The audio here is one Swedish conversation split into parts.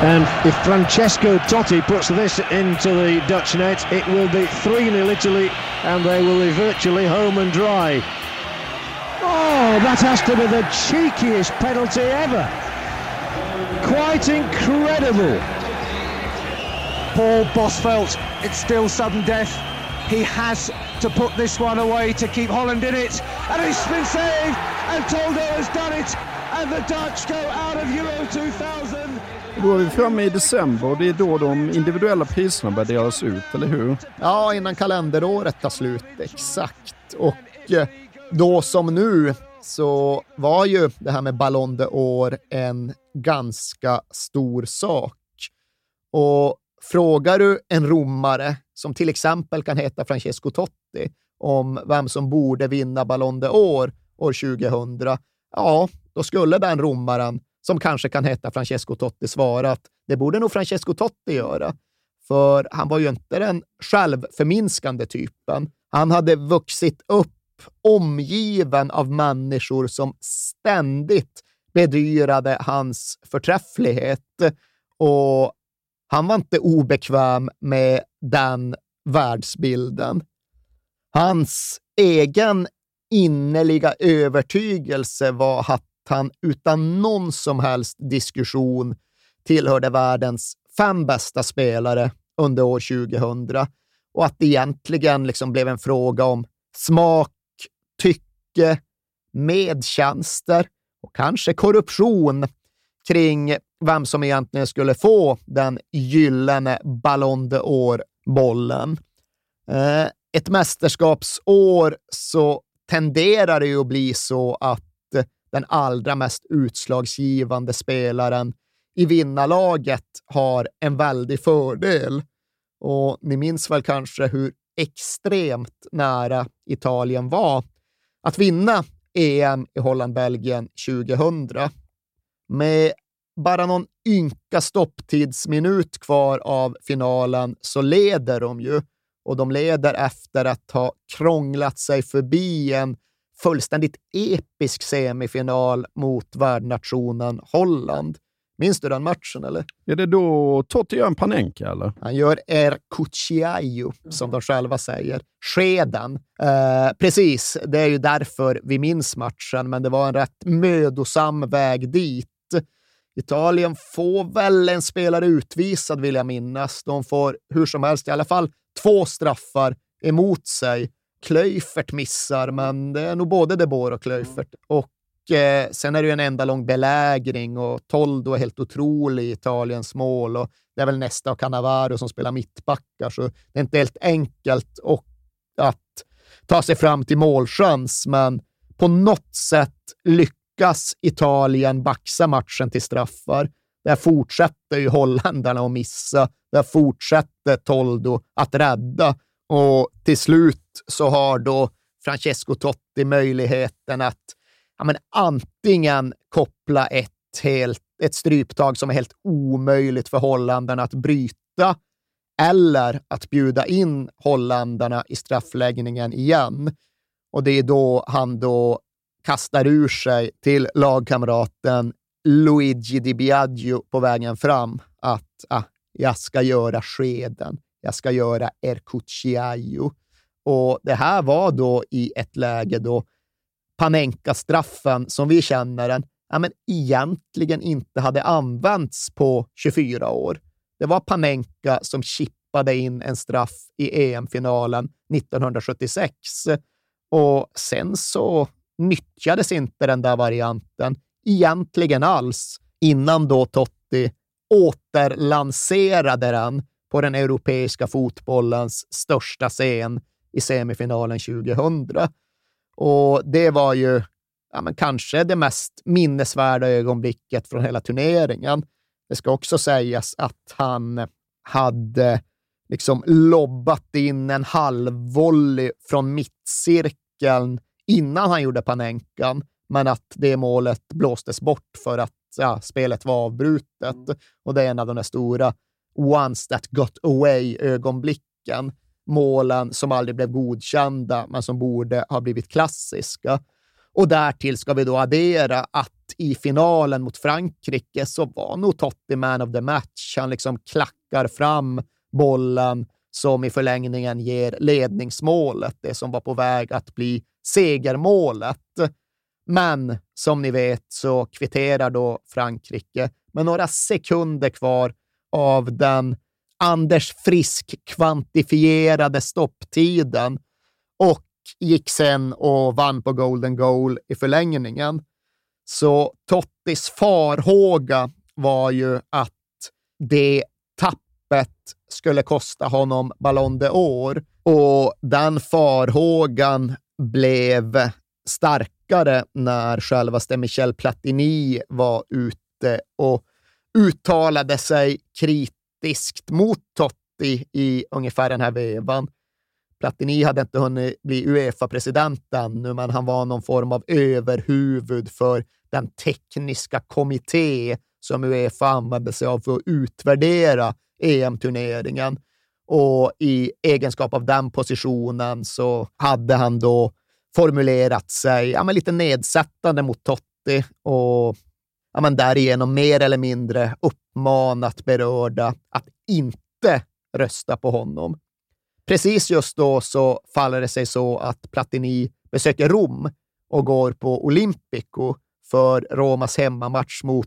And if Francesco Totti puts this into the Dutch net, it will be 3-0 Italy, and they will be virtually home and dry. Oh, that has to be the cheekiest penalty ever. Quite incredible. Paul Bosvelt, it's still sudden death. He has to put this one away to keep Holland in it. And it's been saved, and Toldo has done it. And the Dutch go out of Euro 2000. Då är vi framme i december och det är då de individuella priserna börjar delas ut, eller hur? Ja, innan kalenderåret tar slut, exakt. Och då som nu så var ju det här med Ballon d'Or en ganska stor sak. Och frågar du en romare som till exempel kan heta Francesco Totti om vem som borde vinna Ballon d'Or år 2000, ja, då skulle den romaren som kanske kan heta Francesco Totti svara att det borde nog Francesco Totti göra. För han var ju inte den självförminskande typen. Han hade vuxit upp omgiven av människor som ständigt bedyrade hans förträfflighet. Och han var inte obekväm med den världsbilden. Hans egen innerliga övertygelse var att han utan någon som helst diskussion tillhörde världens 5 bästa spelare under år 2000, och att det egentligen liksom blev en fråga om smak, tycke, medtjänster och kanske korruption kring vem som egentligen skulle få den gyllene Ballon d'Or-bollen. Ett mästerskapsår så tenderar det ju att bli så att den allra mest utslagsgivande spelaren i vinnarlaget har en väldig fördel. Och ni minns väl kanske hur extremt nära Italien var att vinna EM i Holland-Belgien 2000. Med bara någon ynka stopptidsminut kvar av finalen så leder de ju. Och de leder efter att ha krånglat sig förbi en fullständigt episk semifinal mot värdnationen Holland. Minns du den matchen, eller? Är det då Totti gör en panenka, eller? Han gör er cucchiaio, som de själva säger. Skeden. Precis, det är ju därför vi minns matchen, men det var en rätt mödosam väg dit. Italien får väl en spelare utvisad, vill jag minnas. De får hur som helst i alla fall 2 straffar emot sig. Klöjfert missar, men det är nog både De Boer och Klöjfert. Och sen är det ju en enda lång belägring och Toldo är helt otrolig i Italiens mål. Och det är väl nästa och Cannavaro som spelar mittbackar, så det är inte helt enkelt och att ta sig fram till målchans. Men på något sätt lyckas Italien baxa matchen till straffar. Där fortsätter ju holländarna att missa. Där fortsätter Toldo att rädda. Och till slut så har då Francesco Totti möjligheten att antingen koppla ett stryptag som är helt omöjligt för holländarna att bryta, eller att bjuda in holländarna i straffläggningen igen. Och det är då han kastar ur sig till lagkamraten Luigi Di Biagio på vägen fram att jag ska göra skeden. Jag ska göra er cucchiaio. Och det här var då i ett läge då Panenka-straffen, som vi känner den, egentligen inte hade använts på 24 år. Det var Panenka som chippade in en straff i EM-finalen 1976. Och sen så nyttjades inte den där varianten egentligen alls innan då Totti återlanserade den på den europeiska fotbollens största scen i semifinalen 2000. Och det var ju kanske det mest minnesvärda ögonblicket från hela turneringen. Det ska också sägas att han hade liksom lobbat in en halvvolley från mittcirkeln innan han gjorde panenkan, men att det målet blåstes bort för att spelet var avbrutet. Och det är en av de där stora once that got away-ögonblicken. Målen som aldrig blev godkända men som borde ha blivit klassiska. Och därtill ska vi då addera att i finalen mot Frankrike så var nog Totti man of the match. Han liksom klackar fram bollen som i förlängningen ger ledningsmålet, det som var på väg att bli segermålet. Men som ni vet så kvitterar då Frankrike med några sekunder kvar av den Anders Frisk kvantifierade stopptiden och gick sen och vann på golden goal i förlängningen. Så Tottis farhåga var ju att det tappet skulle kosta honom Ballon d'Or, och den farhågan blev starkare när självaste Michel Platini var ute och uttalade sig kritiskt mot Totti i ungefär den här vevan. Platini hade inte hunnit bli UEFA-presidenten nu, men han var någon form av överhuvud för den tekniska kommitté som UEFA använde sig av för att utvärdera EM-turneringen. Och i egenskap av den positionen så hade han då formulerat sig lite nedsättande mot Totti och därigenom mer eller mindre uppmanat berörda att inte rösta på honom. Precis just då så faller det sig så att Platini besöker Rom och går på Olympico för Romas hemmamatch mot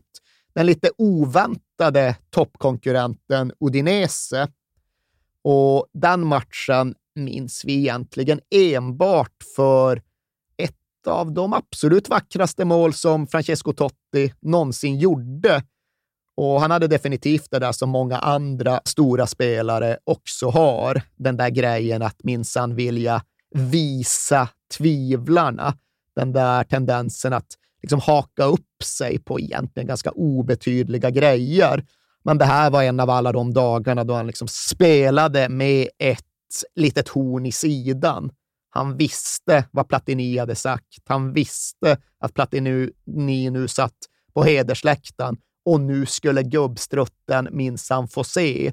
den lite oväntade toppkonkurrenten Udinese. Och den matchen minns vi egentligen enbart för ett av de absolut vackraste mål som Francesco Totti någonsin gjorde. Och han hade definitivt det där som många andra stora spelare också har. Den där grejen att minsann vilja visa tvivlarna. Den där tendensen att liksom haka upp sig på egentligen ganska obetydliga grejer. Men det här var en av alla de dagarna då han liksom spelade med ett litet horn i sidan. Han visste vad Platini hade sagt. Han visste att Platini nu satt på hedersläktaren. Och nu skulle gubbstrutten minsann få se.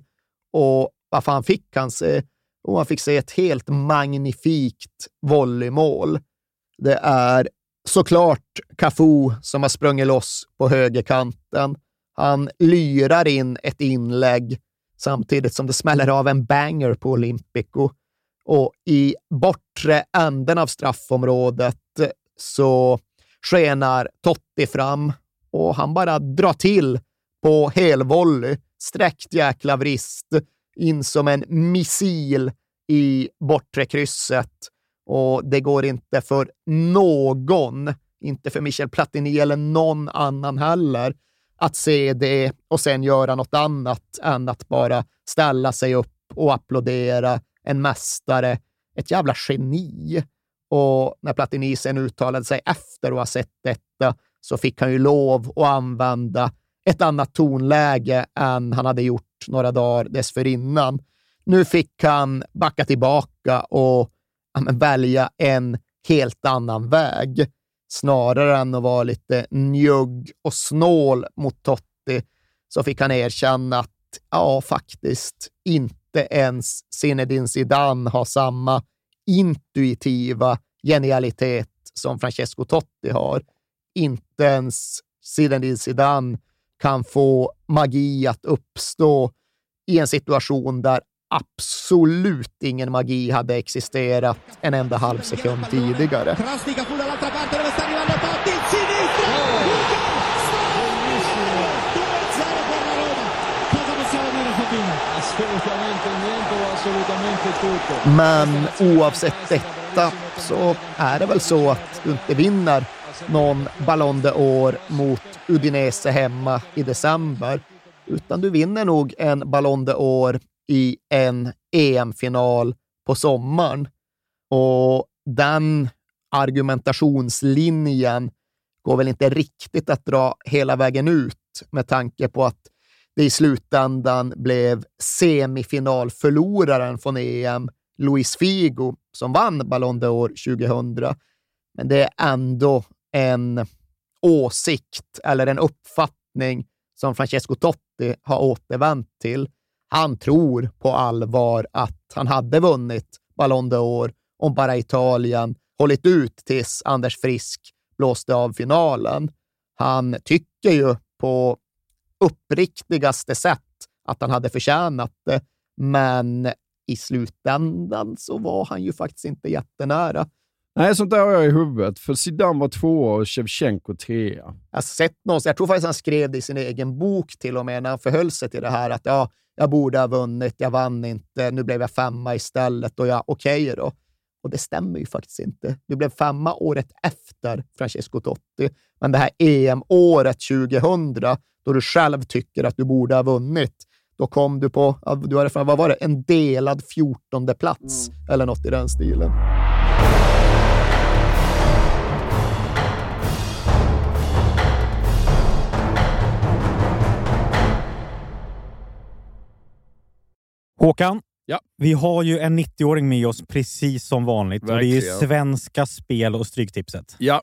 Och vad fan fick han se? Och han fick se ett helt magnifikt volleymål. Det är såklart Cafu som har sprungit loss på högerkanten. Han lyrar in ett inlägg samtidigt som det smäller av en banger på Olympico. Och i bortre änden av straffområdet så skenar Totti fram. Och han bara drar till på helvolley, sträckt jäkla vrist, in som en missil i bortre krysset. Och det går inte för någon, inte för Michel Platini eller någon annan heller, att se det och sen göra något annat än att bara ställa sig upp och applådera en mästare, ett jävla geni. Och när Platini sen uttalade sig efter att ha sett detta så fick han ju lov att använda ett annat tonläge än han hade gjort några dagar dessförinnan. Nu fick han backa tillbaka och välja en helt annan väg. Snarare än att vara lite njugg och snål mot Totti så fick han erkänna att faktiskt inte ens Zinedine Zidane har samma intuitiva genialitet som Francesco Totti har. Inte ens Zinedine Zidane kan få magi att uppstå i en situation där absolut ingen magi hade existerat en enda halv sekund tidigare. Men oavsett detta så är det väl så att du inte vinner någon Ballon d'Or mot Udinese hemma i december, utan du vinner nog en Ballon d'Or i en EM-final på sommaren. Och den argumentationslinjen går väl inte riktigt att dra hela vägen ut med tanke på att det i slutändan blev semifinalförloraren från EM, Luis Figo, som vann Ballon d'Or 2000. Men det är ändå en åsikt eller en uppfattning som Francesco Totti har återvänt till. Han tror på allvar att han hade vunnit Ballon d'Or om bara Italien hållit ut tills Anders Frisk blåste av finalen. Han tycker ju på uppriktigaste sätt att han hade förtjänat det, men i slutändan så var han ju faktiskt inte jättenära. Nej, sånt där har jag i huvudet. För Zidane var 2 och Shevchenko 3. Jag tror faktiskt han skrev det i sin egen bok till och med när han förhöll sig till det här att ja, jag borde ha vunnit, jag vann inte, nu blev jag 5 istället och jag okej då. Och det stämmer ju faktiskt inte. Du blev 5 året efter Francesco Totti. Men det här EM-året 2000 då du själv tycker att du borde ha vunnit, då kom du på, vad var det? En delad 14:e plats eller något i den stilen. Håkan, ja. Vi har ju en 90-åring med oss precis som vanligt. Och det är ju Svenska Spel och Stryktipset. Ja,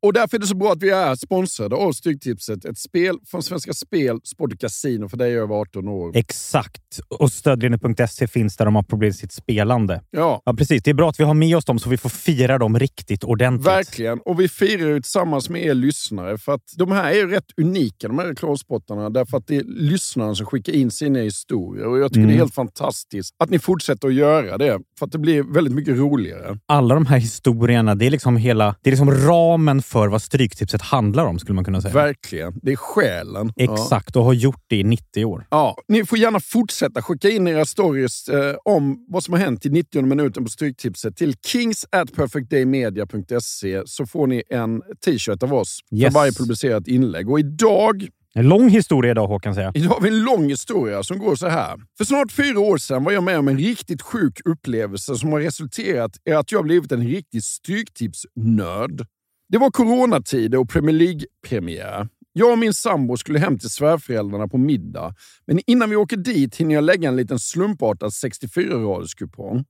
och därför är det så bra att vi är sponsrade av Stryktipset. Ett spel från Svenska Spel, Sport och Casino, för dig över 18 år. Exakt, och stödlinjen.se finns där de har problem med sitt spelande. Ja, precis. Det är bra att vi har med oss dem så vi får fira dem riktigt ordentligt. Verkligen, och vi firar ut tillsammans med er lyssnare. För att de här är ju rätt unika, de här reklamspottarna. Därför att det är lyssnaren som skickar in sina historier. Och jag tycker det är helt fantastiskt att ni fortsätter att göra det. För att det blir väldigt mycket roligare. Alla de här historierna, det är liksom hela, det är liksom ramen för vad Stryktipset handlar om, skulle man kunna säga. Verkligen, det är själen. Exakt, och har gjort det i 90 år. Ja, ni får gärna fortsätta skicka in era stories om vad som har hänt i 90 minuten på Stryktipset till kings@perfectdaymedia.se, så får ni en t-shirt av oss för varje publicerat inlägg. Och idag... En lång historia idag, Håkan, säga. Idag har vi en lång historia som går så här. För snart 4 år sedan var jag med om en riktigt sjuk upplevelse som har resulterat i att jag blivit en riktig stryktipsnörd. Det var coronatider och Premier League-premiär. Jag och min sambo skulle hem till svärföräldrarna på middag. Men innan vi åker dit hinner jag lägga en liten slumpartad 64-raderskupong.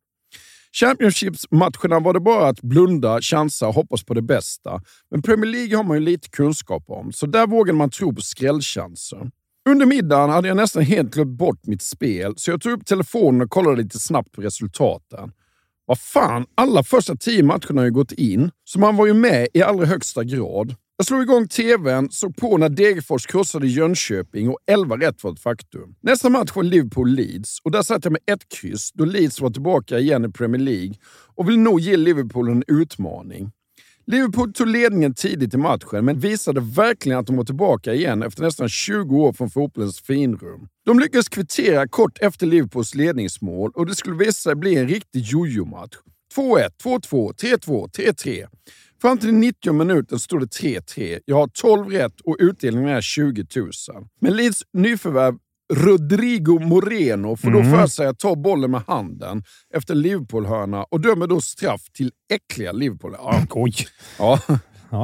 Championships-matcherna var det bara att blunda, chansa och hoppas på det bästa. Men Premier League har man ju lite kunskap om, så där vågar man tro på skrällchanser. Under middagen hade jag nästan helt glömt bort mitt spel, så jag tog upp telefonen och kollade lite snabbt på resultaten. Vad fan, alla första 10 matcherna har ju gått in, så man var ju med i allra högsta grad. Jag slog igång tvn, såg på när Degerfors krossade Jönköping och 11 rätt var ett faktum. Nästa match var Liverpool-Leeds och där satt jag med 1 kryss då Leeds var tillbaka igen i Premier League och ville nog ge Liverpool en utmaning. Liverpool tog ledningen tidigt i matchen men visade verkligen att de var tillbaka igen efter nästan 20 år från fotbollens finrum. De lyckades kvittera kort efter Liverpools ledningsmål och det skulle visa sig bli en riktig jojo-match. 2-1, 2-2, 3-2, 3-3. Fram till 90 minuten stod det 3-3. Jag har 12 rätt och utdelningen är 20 000. Men Leeds nyförvärv Rodrigo Moreno får då för sig att ta bollen med handen efter Liverpool-hörna och dömer då straff till äckliga Liverpool. Oj! Ja.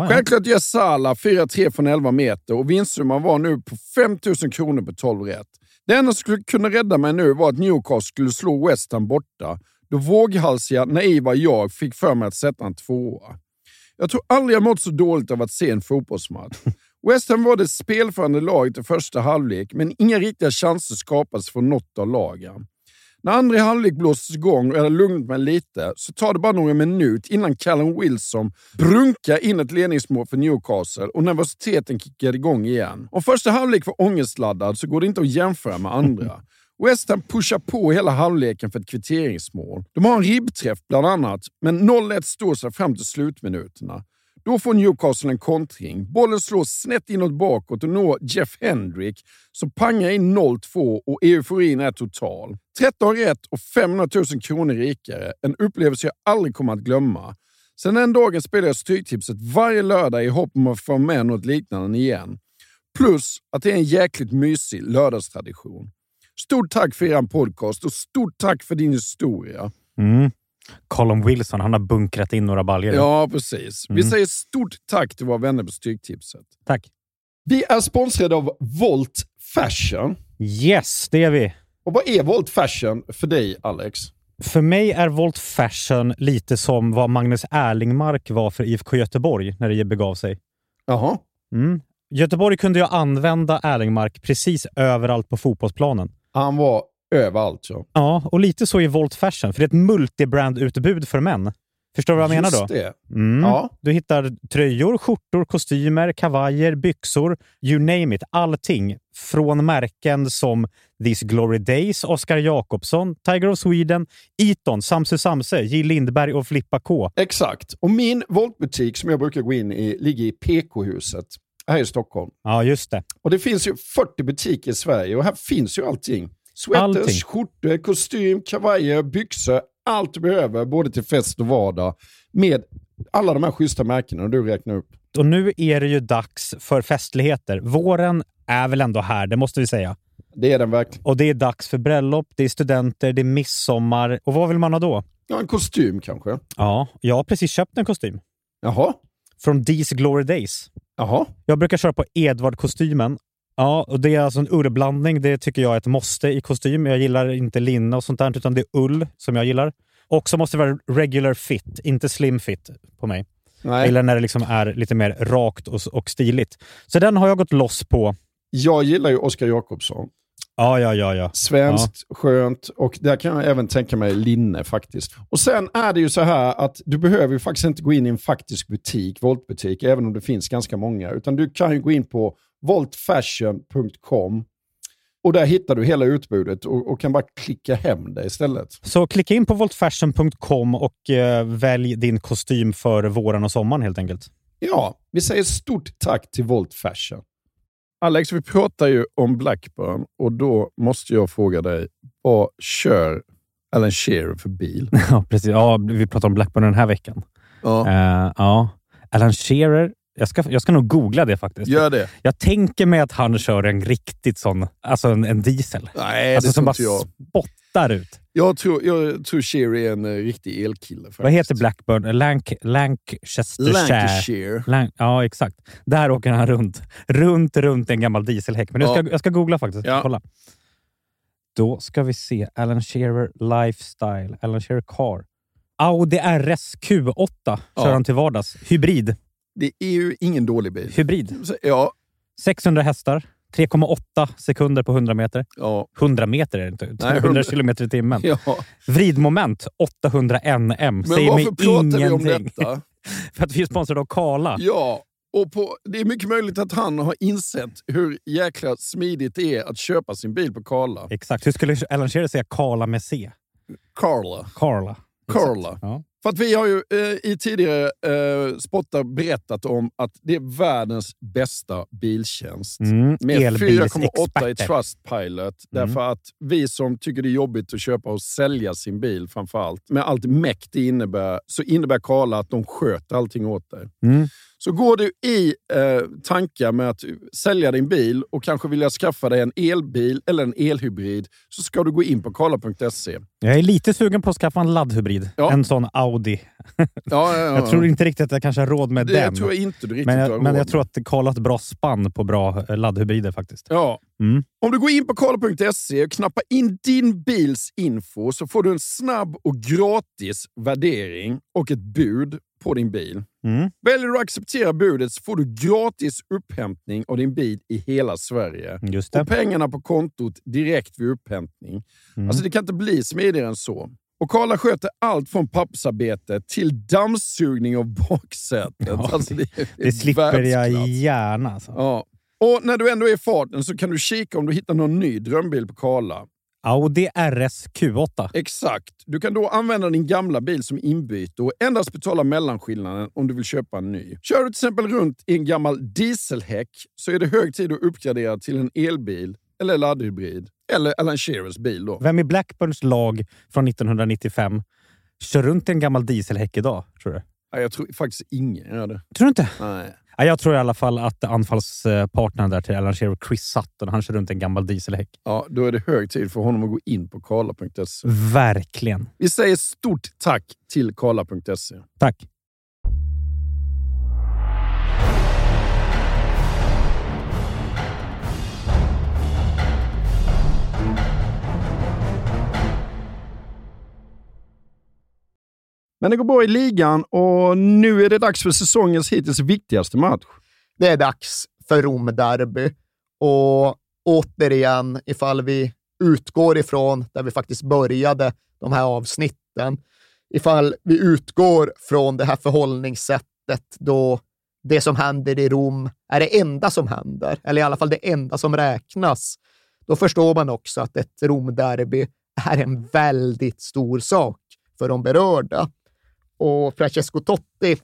Självklart gör Salah 4-3 från 11 meter och vinstsumman var nu på 5 000 kronor på 12 rätt. Det enda som skulle kunna rädda mig nu var att Newcastle skulle slå West Ham borta. Då våghalsiga, naiva jag fick för mig att sätta en 2:a. Jag tror aldrig jag mått så dåligt av att se en fotbollsmatch. West Ham var det spelförande laget i första halvlek, men inga riktiga chanser skapades från något av lagen. När andra halvlek blåstes igång och jag hade lugnat mig lite så tar det bara några minuter innan Callum Wilson brunkar in ett ledningsmål för Newcastle och nervositeten kickade igång igen. Om första halvlek var ångestladdad så går det inte att jämföra med andra. West Ham pushar på hela halvleken för ett kvitteringsmål. De har en ribbträff bland annat, men 0-1 står sig fram till slutminuterna. Då får Newcastle en kontring. Bollen slår snett inåt bakåt och når Jeff Hendrick som pangar in 0-2 och euforin är total. 13 rätt och 500 000 kronor rikare. En upplevelse jag aldrig kommer att glömma. Sedan den dagen spelar jag Stryktipset varje lördag i hopp om att få med något liknande igen. Plus att det är en jäkligt mysig lördagstradition. Stort tack för er podcast och stort tack för din historia. Callum Wilson, han har bunkrat in några baljor. Ja, precis. Vi säger stort tack till våra vänner på Stryktipset. Tack. Vi är sponsrade av Volt Fashion. Yes, det är vi. Och vad är Volt Fashion för dig, Alex? För mig är Volt Fashion lite som vad Magnus Erlingmark var för IFK Göteborg när det begav sig. Jaha. Mm. Göteborg kunde jag använda Erlingmark precis överallt på fotbollsplanen. Han var överallt, så. Ja, och lite så i Volt Fashion. För det är ett multibrandutbud för män. Förstår du vad jag menar då? Just det. Mm. Ja. Du hittar tröjor, skjortor, kostymer, kavajer, byxor. You name it. Allting. Från märken som These Glory Days, Oscar Jakobsson, Tiger of Sweden, Eton, Samse Samse, J. Lindberg och Flippa K. Exakt. Och min Voltbutik som jag brukar gå in i ligger i PK-huset. Här i Stockholm. Ja, just det. Och det finns ju 40 butiker i Sverige och här finns ju allting. Sweaters, allting. Skjortor, kostym, kavajer, byxor. Allt du behöver, både till fest och vardag. Med alla de här schyssta märkena du räknar upp. Och nu är det ju dags för festligheter. Våren är väl ändå här, det måste vi säga. Det är den verkligen. Och det är dags för bröllop, det är studenter, det är midsommar. Och vad vill man ha då? Ja, en kostym kanske. Ja, jag har precis köpt en kostym. Jaha. Från These Glory Days. Jaha. Jag brukar köra på Edward-kostymen. Ja, och det är alltså en ullblandning. Det tycker jag är ett måste i kostym. Jag gillar inte linne och sånt där, utan det är ull som jag gillar. Och så måste det vara regular fit, inte slim fit på mig. Nej. Eller när det liksom är lite mer rakt och stiligt. Så den har jag gått loss på. Jag gillar ju Oscar Jakobsson. Ja. Svenskt, ja. Skönt. Och där kan jag även tänka mig linne faktiskt. Och sen är det ju så här att du behöver ju faktiskt inte gå in i en faktisk butik, Voltbutik, även om det finns ganska många. Utan du kan ju gå in på voltfashion.com och där hittar du hela utbudet och kan bara klicka hem det istället. Så klicka in på voltfashion.com och välj din kostym för våren och sommaren helt enkelt. Ja, vi säger stort tack till Volt Fashion. Alex, vi pratar ju om Blackburn och då måste jag fråga dig, vad kör Alan Shearer för bil? Ja, precis. Ja, vi pratar om Blackburn den här veckan. Ja. Ja. Alan Shearer, jag ska nog googla det faktiskt. Gör det. Jag tänker mig att han kör en riktigt sån, alltså en diesel. Nej, alltså det som bara spottar ut. Jag tror Shearer är en riktig elkille faktiskt. Vad heter Blackburn? Lancashire. Ja, exakt. Där åker han runt en gammal dieselhäck. Men jag ska googla faktiskt. Ja. Kolla. Då ska vi se. Alan Shearer Lifestyle. Alan Shearer Car. Audi RS Q8 kör han till vardags. Hybrid. Det är ju ingen dålig bil. Hybrid. Ja. 600 hästar. 3,8 sekunder på 100 meter. Ja. 100 meter är det inte. 100 kilometer i timmen. Ja. Vridmoment 800 nm. Men säg varför mig pratar ingenting. Vi om detta? För att vi är sponsrade av Kala. Ja, och det är mycket möjligt att han har insett hur jäkla smidigt det är att köpa sin bil på Kala. Exakt. Hur skulle Alan Shearer säga Kala med C? Kala. Ja. För att vi har ju i tidigare spottar berättat om att det är världens bästa biltjänst. Med 4,8 i Trustpilot. Därför att vi som tycker det är jobbigt att köpa och sälja sin bil framförallt. Med allt mäkt det innebär så innebär Kala att de sköter allting åt dig. Så går du i tankar med att sälja din bil och kanske vilja skaffa dig en elbil eller en elhybrid så ska du gå in på kala.se. Jag är lite sugen på att skaffa en laddhybrid. Ja. En sån Audi. Ja. Jag tror inte riktigt att jag kanske har råd med den. Jag tror inte du riktigt har råd. Men jag tror att Kala har ett bra spann på bra laddhybrider faktiskt. Ja. Om du går in på kala.se och knappar in din bils info så får du en snabb och gratis värdering och ett bud på din bil. Väljer du att acceptera budet så får du gratis upphämtning av din bil i hela Sverige. Just det. Och pengarna på kontot direkt vid upphämtning. Alltså det kan inte bli smidigare än så. Och Kala sköter allt från pappersarbete till dammsugning av baksätet. Ja, alltså det slipper jag gärna. Alltså. Ja. Och när du ändå är i farten så kan du kika om du hittar någon ny drömbil på Kala. Audi RS Q8. Exakt. Du kan då använda din gamla bil som inbyte och endast betala mellanskillnaden om du vill köpa en ny. Kör du till exempel runt i en gammal dieselhäck så är det hög tid att uppgradera till en elbil eller laddhybrid. Eller Alan Shearers bil då. Vem i Blackburns lag från 1995 kör runt i en gammal dieselhäck idag, tror du? Ja, jag tror faktiskt ingen gör det. Tror du inte? Nej. Ja, jag tror i alla fall att anfallspartnern där till Alan Shearer, Chris Sutton, han kör runt en gammal dieselhäck. Ja, då är det hög tid för honom att gå in på karla.se. Verkligen. Vi säger stort tack till karla.se. Tack. Men det går bra i ligan och nu är det dags för säsongens hittills viktigaste match. Det är dags för Rom-derby. Och återigen, ifall vi utgår ifrån där vi faktiskt började de här avsnitten. Ifall vi utgår från det här förhållningssättet då det som händer i Rom är det enda som händer. Eller i alla fall det enda som räknas. Då förstår man också att ett Rom-derby är en väldigt stor sak för de berörda. Och Francesco Totti,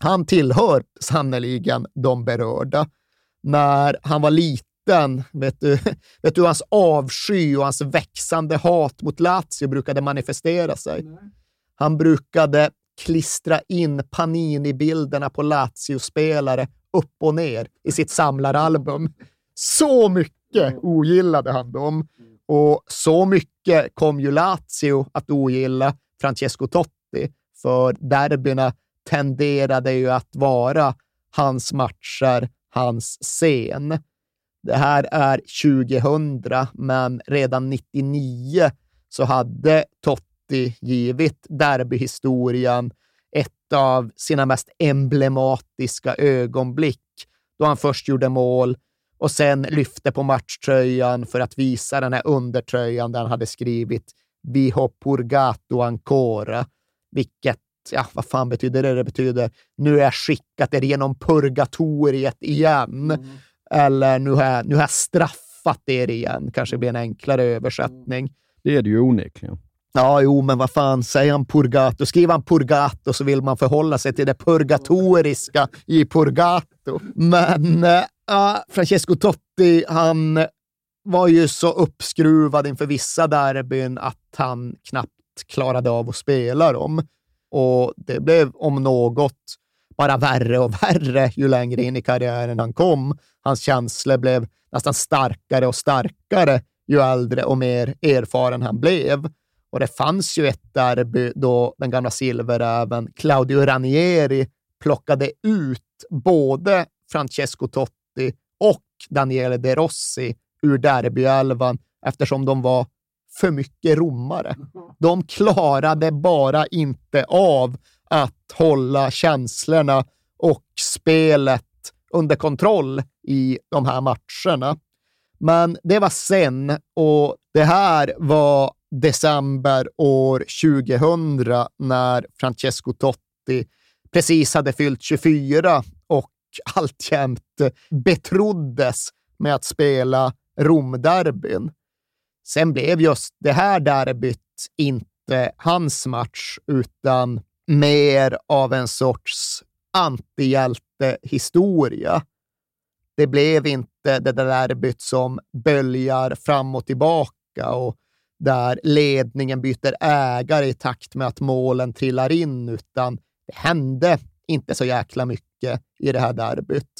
han tillhör sannoliken de berörda. När han var liten, vet du hans avsky och hans växande hat mot Lazio brukade manifestera sig. Han brukade klistra in Panini-bilderna på Lazio-spelare upp och ner i sitt samlaralbum. Så mycket ogillade han dem. Och så mycket kom ju Lazio att ogilla Francesco Totti. För derbyna tenderade ju att vara hans matcher, hans scen. Det här är 2000, men redan 99 så hade Totti givit derbyhistorien ett av sina mest emblematiska ögonblick. Då han först gjorde mål och sen lyfte på matchtröjan för att visa den här undertröjan där han hade skrivit Vi har purgato ancora. Vilket, ja, vad fan betyder det? Det betyder, nu är jag skickat er genom purgatoriet igen. Mm. Eller nu har jag straffat er igen. Kanske blir en enklare översättning. Det är det ju onekligen. Ja, jo, men vad fan, säger han purgato? Skriver han purgato så vill man förhålla sig till det purgatoriska i purgato. Men Francesco Totti, han var ju så uppskruvad inför vissa derbyn att han knappt klarade av att spela dem. Och det blev om något bara värre och värre ju längre in i karriären han kom. Hans känslor blev nästan starkare och starkare ju äldre och mer erfaren han blev. Och det fanns ju ett derby då den gamla silverräven Claudio Ranieri plockade ut både Francesco Totti och Daniele De Rossi ur derbyelvan eftersom de var för mycket romare. De klarade bara inte av att hålla känslorna och spelet under kontroll i de här matcherna. Men det var sen, och det här var december år 2000 när Francesco Totti precis hade fyllt 24 och alltjämt betroddes med att spela Romderbyn. Sen blev just det här derbyt inte hans match utan mer av en sorts antihjältehistoria. Det blev inte det där derbyt som böljar fram och tillbaka och där ledningen byter ägare i takt med att målen trillar in, utan det hände inte så jäkla mycket i det här derbyt.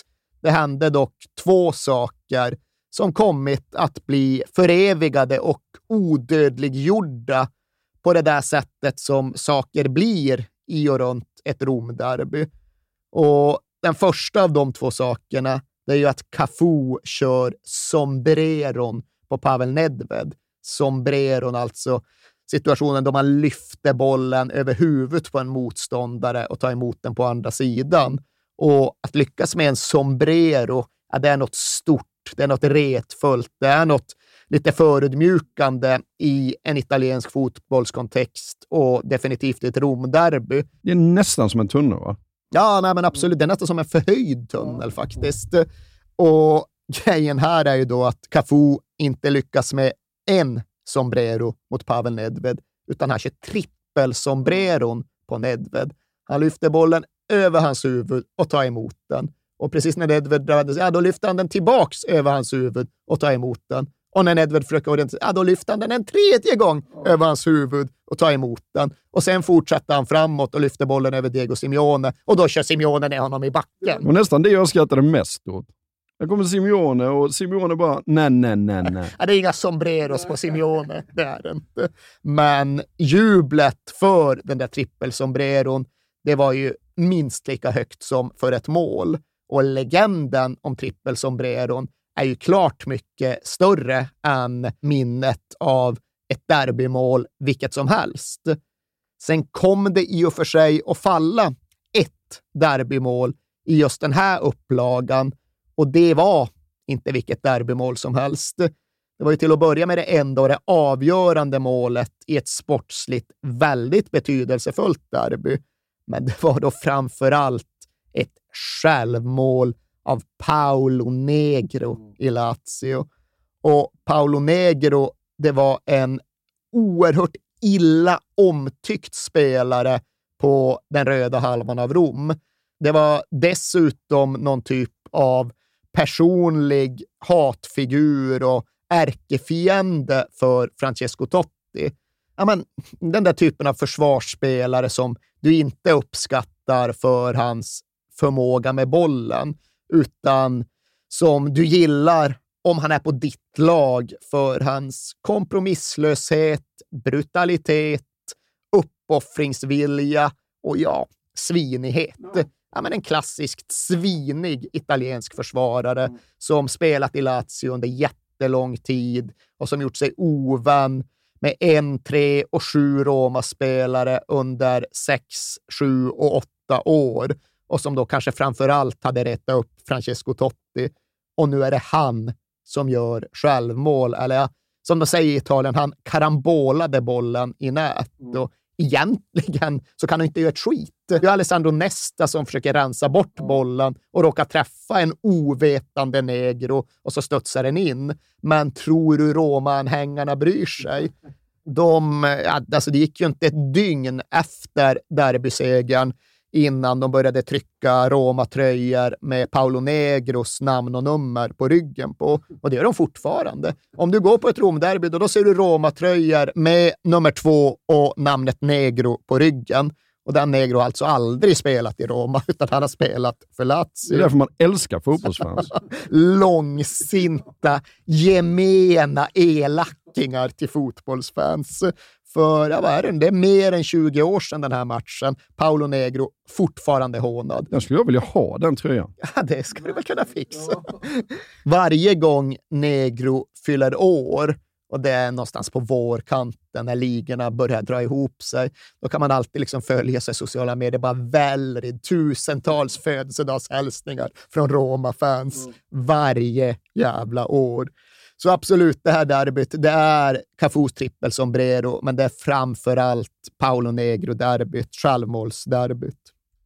Det hände dock två saker som kommit att bli förevigade och odödliggjorda på det där sättet som saker blir i och runt ett Romderby. Och den första av de två sakerna, det är ju att Cafu kör sombreron på Pavel Nedved. Sombreron, alltså situationen då man lyfter bollen över huvudet på en motståndare och tar emot den på andra sidan. Och att lyckas med en sombrero, ja, det är något stort, det är något retfullt, det är något lite förödmjukande i en italiensk fotbollskontext och definitivt ett Romderby. Det är nästan som en tunnel, va? Ja, nej, men absolut, det är nästan som en förhöjd tunnel faktiskt. Och grejen här är ju då att Cafu inte lyckas med en sombrero mot Pavel Nedved, utan han kör trippelsombreron på Nedved. Han lyfter bollen över hans huvud och tar emot den. Och precis när Nedved drabbades, ja, då lyfter han den tillbaks över hans huvud och tar emot den. Och när Edward försöker orientera, då lyfter han den en tredje gång över hans huvud och tar emot den. Och sen fortsätter han framåt och lyfter bollen över Diego Simeone. Och då kör Simeone ner honom i backen. Och nästan det jag skrattade mest åt. Där kommer Simeone och Simeone bara, nej. Ja, det är inga sombreros på Simeone, det är det inte. Men jublet för den där trippelsombreron, det var ju minst lika högt som för ett mål. Och legenden om trippelsombreron är ju klart mycket större än minnet av ett derbymål, vilket som helst. Sen kom det i och för sig att falla ett derbymål i just den här upplagan. Och det var inte vilket derbymål som helst. Det var ju till att börja med det enda och det avgörande målet i ett sportsligt väldigt betydelsefullt derby. Men det var då framförallt ett självmål av Paolo Negro i Lazio. Och Paolo Negro, det var en oerhört illa omtyckt spelare på den röda halvan av Rom. Det var dessutom någon typ av personlig hatfigur och ärkefiende för Francesco Totti. Ja, men den där typen av försvarsspelare som du inte uppskattar för hans förmåga med bollen, utan som du gillar om han är på ditt lag för hans kompromisslöshet, brutalitet, uppoffringsvilja och svinighet. Ja, men en klassiskt svinig italiensk försvarare som spelat i Lazio under jättelång tid och som gjort sig ovän med 1, 3 och 7 Roma-spelare under 6, 7 och 8 år. Och som då kanske framförallt hade rättat upp Francesco Totti. Och nu är det han som gör självmål. Eller som de säger i Italien, han karambolade bollen i nät. Och egentligen så kan han inte göra ett skit. Det är Alessandro Nesta som försöker rensa bort bollen och råkar träffa en ovetande Negro och så studsar den in. Men tror du Roma-anhängarna bryr sig? Det gick ju inte ett dygn efter derbysegern innan de började trycka Roma-tröjor med Paolo Negros namn och nummer på ryggen på. Och det gör de fortfarande. Om du går på ett Rom-derby då ser du Roma-tröjor med nummer 2 och namnet Negro på ryggen. Och den Negro har alltså aldrig spelat i Roma utan han har spelat för Lazio. Det är därför man älskar fotbollsfans. Långsinta, gemena elackingar till fotbollsfans. För det är mer än 20 år sedan den här matchen. Paolo Negro fortfarande hånad. Jag skulle vilja ha den tröjan. Ja, det skulle du väl kunna fixa. Varje gång Negro fyller år, och det är någonstans på vårkanten när ligorna börjar dra ihop sig, då kan man alltid liksom följa sig i sociala medier. Bara väller i tusentals födelsedagshälsningar från Roma-fans varje jävla år. Så absolut, det här derbyt, det är Cafus trippelsombrero, men det är framförallt Paolo Negro-derbyt, självmålsderbyt.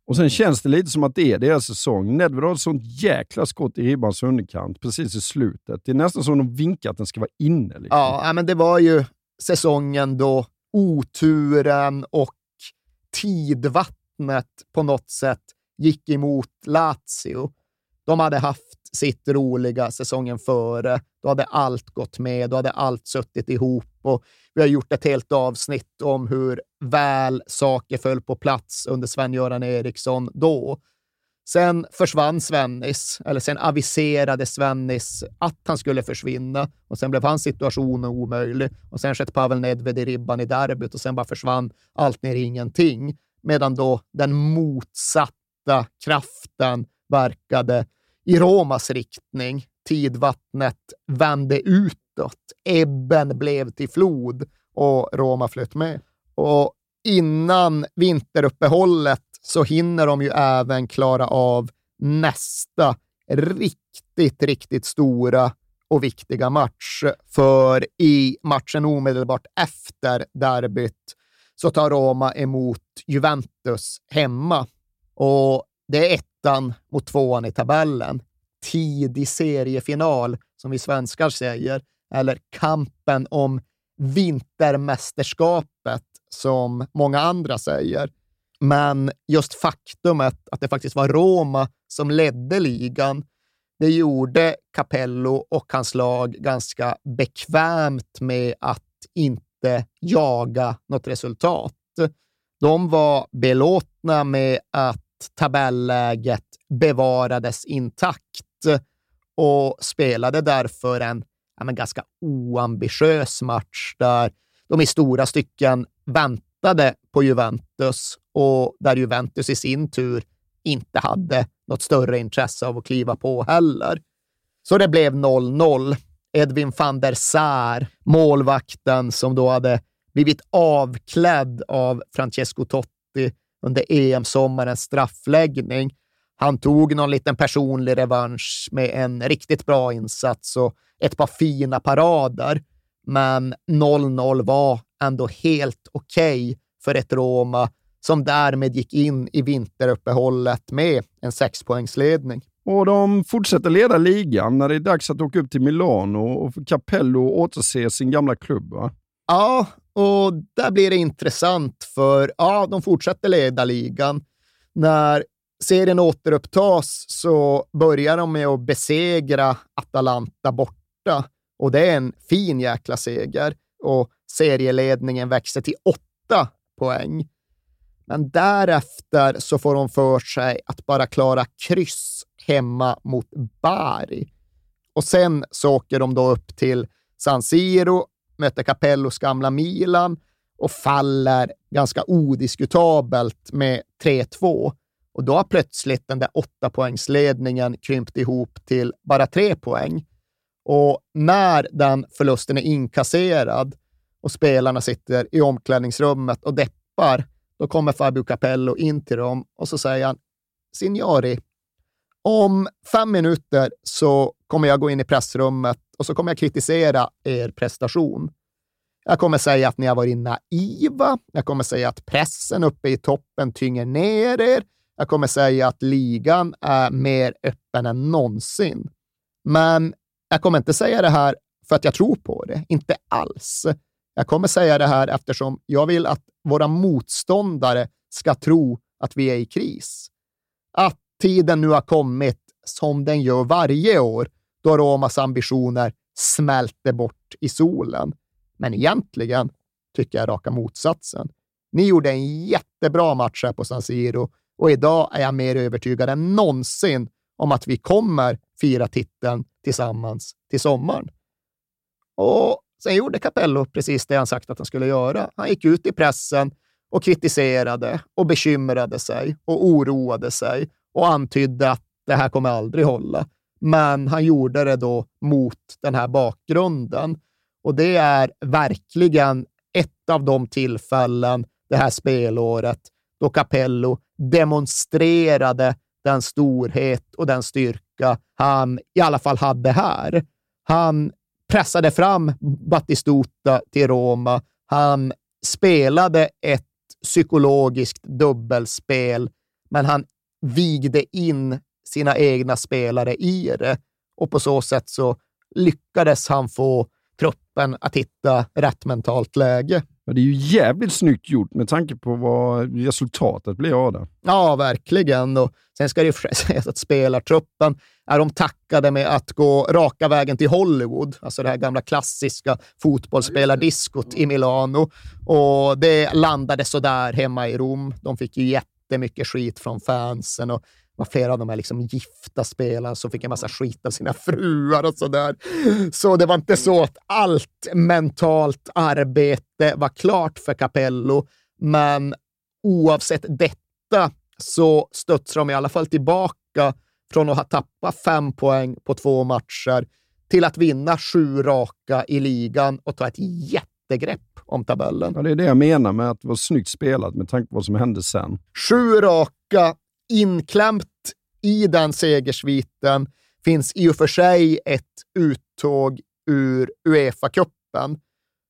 Och sen känns det lite som att det är deras säsong. Nedved har ett sånt jäkla skott i ribbans underkant precis i slutet. Det är nästan som de vinkar att den ska vara inne. Liksom. Ja, men det var ju säsongen då oturen och tidvattnet på något sätt gick emot Lazio. De hade haft sitt roliga säsongen före. Då hade allt gått med. Då hade allt suttit ihop. Och vi har gjort ett helt avsnitt om hur väl saker föll på plats under Sven-Göran Eriksson då. Sen försvann Svennis. Eller sen aviserade Svennis att han skulle försvinna. Och sen blev hans situation omöjlig. Och sen sköt Pavel Nedved i ribban i derbyt. Och sen bara försvann allt ner i ingenting. Medan då den motsatta kraften verkade i Romas riktning. Tidvattnet vände utåt. Ebben blev till flod och Roma flöt med. Och innan vinteruppehållet så hinner de ju även klara av nästa riktigt stora och viktiga match. För i matchen omedelbart efter derbyt så tar Roma emot Juventus hemma. Och det är ettan mot tvåan i tabellen. Tidig seriefinal, som vi svenskar säger. Eller kampen om vintermästerskapet, som många andra säger. Men just faktumet att det faktiskt var Roma som ledde ligan, Det gjorde Capello och hans lag ganska bekvämt med att inte jaga något resultat. De var belåtna med att tabelläget bevarades intakt och spelade därför en ganska oambitiös match där de i stora stycken väntade på Juventus och där Juventus i sin tur inte hade något större intresse av att kliva på heller. Så det blev 0-0. Edwin van der Sar, målvakten som då hade blivit avklädd av Francesco Totti under EM-sommarens straffläggning. Han tog någon liten personlig revansch med en riktigt bra insats och ett par fina parader. Men 0-0 var ändå helt okej för ett Roma som därmed gick in i vinteruppehållet med en 6-poängsledning. Och de fortsätter leda ligan när det är dags att åka upp till Milano och Capello återse sin gamla klubb, va? Ja, och där blir det intressant för de fortsätter leda ligan. När serien återupptas så börjar de med att besegra Atalanta borta. Och det är en fin jäkla seger. Och serieledningen växer till 8 poäng. Men därefter så får de för sig att bara klara kryss hemma mot Bari. Och sen så åker de då upp till San Siro, möter Capellos gamla Milan och faller ganska odiskutabelt med 3-2. Och då har plötsligt den där 8-poängsledningen krympt ihop till bara 3 poäng. Och när den förlusten är inkasserad och spelarna sitter i omklädningsrummet och deppar, då kommer Fabio Capello in till dem och så säger han: Signori, om 5 minuter så kommer jag gå in i pressrummet och så kommer jag kritisera er prestation. Jag kommer säga att ni har varit naiva. Jag kommer säga att pressen uppe i toppen tynger ner er. Jag kommer säga att ligan är mer öppen än någonsin. Men jag kommer inte säga det här för att jag tror på det. Inte alls. Jag kommer säga det här eftersom jag vill att våra motståndare ska tro att vi är i kris. Att tiden nu har kommit, som den gör varje år, då Romas ambitioner smälter bort i solen. Men egentligen tycker jag raka motsatsen. Ni gjorde en jättebra match här på San Siro och idag är jag mer övertygad än någonsin om att vi kommer fira titeln tillsammans till sommaren. Och sen gjorde Capello precis det han sagt att han skulle göra. Han gick ut i pressen och kritiserade och bekymrade sig och oroade sig och antydde att det här kommer aldrig hålla. Men han gjorde det då mot den här bakgrunden. Och det är verkligen ett av de tillfällen det här spelåret då Capello demonstrerade den storhet och den styrka han i alla fall hade här. Han pressade fram Battistuta till Roma. Han spelade ett psykologiskt dubbelspel, men han vigde in sina egna spelare i det. Och på så sätt så lyckades han få truppen att hitta rätt mentalt läge. Ja, det är ju jävligt snyggt gjort med tanke på vad resultatet blir av det. Ja, verkligen. Och sen ska det ju sägas att spelartruppen är de tackade med att gå raka vägen till Hollywood. Alltså det här gamla klassiska fotbollsspelardiskot i Milano. Och det landade sådär hemma i Rom. De fick ju jättemycket skit från fansen och var flera av de här liksom gifta spelarna så fick en massa skit av sina fruar och sådär. Så det var inte så att allt mentalt arbete var klart för Capello. Men oavsett detta så stötsar de i alla fall tillbaka från att ha tappat 5 poäng på 2 matcher till att vinna 7 raka i ligan och ta ett jättegrepp om tabellen. Ja, det är det jag menar med att det var snyggt spelat med tanke på vad som hände sen. 7 raka inklämt i den segersviten finns i och för sig ett uttåg ur UEFA-cupen.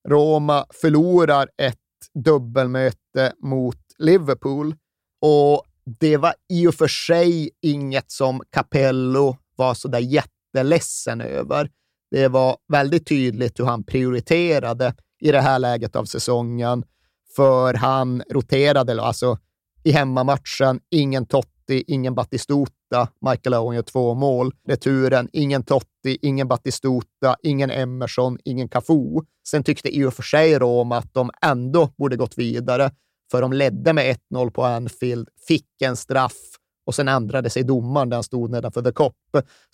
Roma förlorar ett dubbelmöte mot Liverpool och det var i och för sig inget som Capello var så där jätteledsen över. Det var väldigt tydligt hur han prioriterade i det här läget av säsongen, för han roterade, alltså i hemmamatchen, ingen Totti, ingen Battistuta Michael Owen gör 2 mål. Returen, ingen Totti, ingen Battistuta, ingen Emerson, ingen Cafu. Sen tyckte i och för sig Roma att de ändå borde gått vidare, för de ledde med 1-0 på Anfield, fick en straff och sen ändrade sig domaren där han stod nedanför The Cop.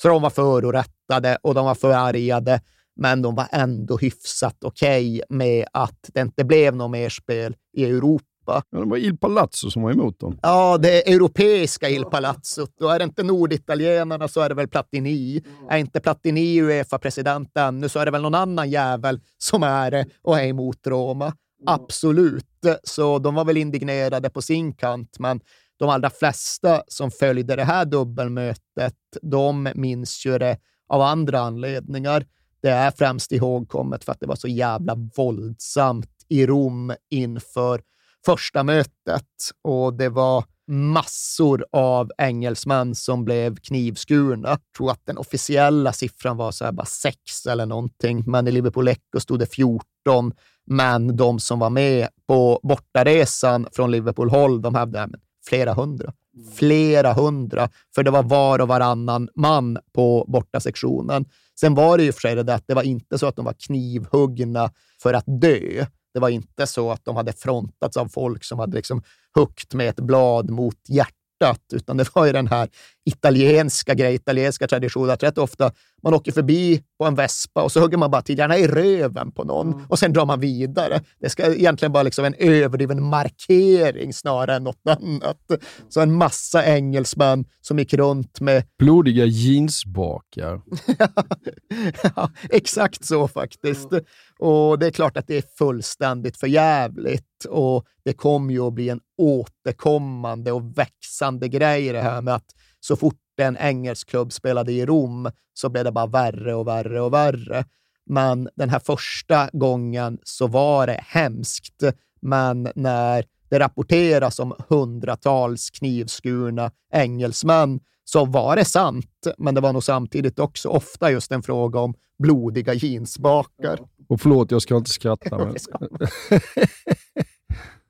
Så de var förorättade och de var förargade, men de var ändå hyfsat okej med att det inte blev något mer spel i Europa. Ja, det var Il Palazzo som var emot dem. Ja, det europeiska Il Palazzo. Då är det inte norditalienarna så är det väl Platini. Är inte Platini UEFA-president ännu så är det väl någon annan jävel som är det och är emot Roma. Absolut. Så de var väl indignerade på sin kant, men de allra flesta som följde det här dubbelmötet, de minns ju det av andra anledningar. Det är främst ihågkommet för att det var så jävla våldsamt i Rom inför första mötet, och det var massor av engelsmän som blev knivskurna. Jag tror att den officiella siffran var så här bara 6 eller någonting, men i Liverpool Echo stod det 14, men de som var med på bortaresan från Liverpool-håll, de hade flera hundra, för det var var och varannan man på bortasektionen. Sen var det ju för sig det där att det var inte så att de var knivhuggna för att dö. Det var inte så att de hade frontats av folk som hade liksom huggit med ett blad mot hjärtat, utan det var ju den här italienska traditionen att rätt ofta man åker förbi på en vespa och så hugger man bara till gärna i röven på någon och sen drar man vidare. Det ska egentligen vara liksom en överdriven markering snarare än något annat. Så en massa engelsmän som gick runt med blodiga jeansbakar. Ja, exakt så faktiskt. Och det är klart att det är fullständigt förjävligt, och det kommer ju att bli en återkommande och växande grej i det här med att så fort en engelsk klubb spelade i Rom så blev det bara värre och värre och värre. Men den här första gången så var det hemskt, men när det rapporteras om hundratals knivskurna engelsmän så var det sant, men det var nog samtidigt också ofta just en fråga om blodiga jeansbakar. Och förlåt, jag ska inte skratta. Men...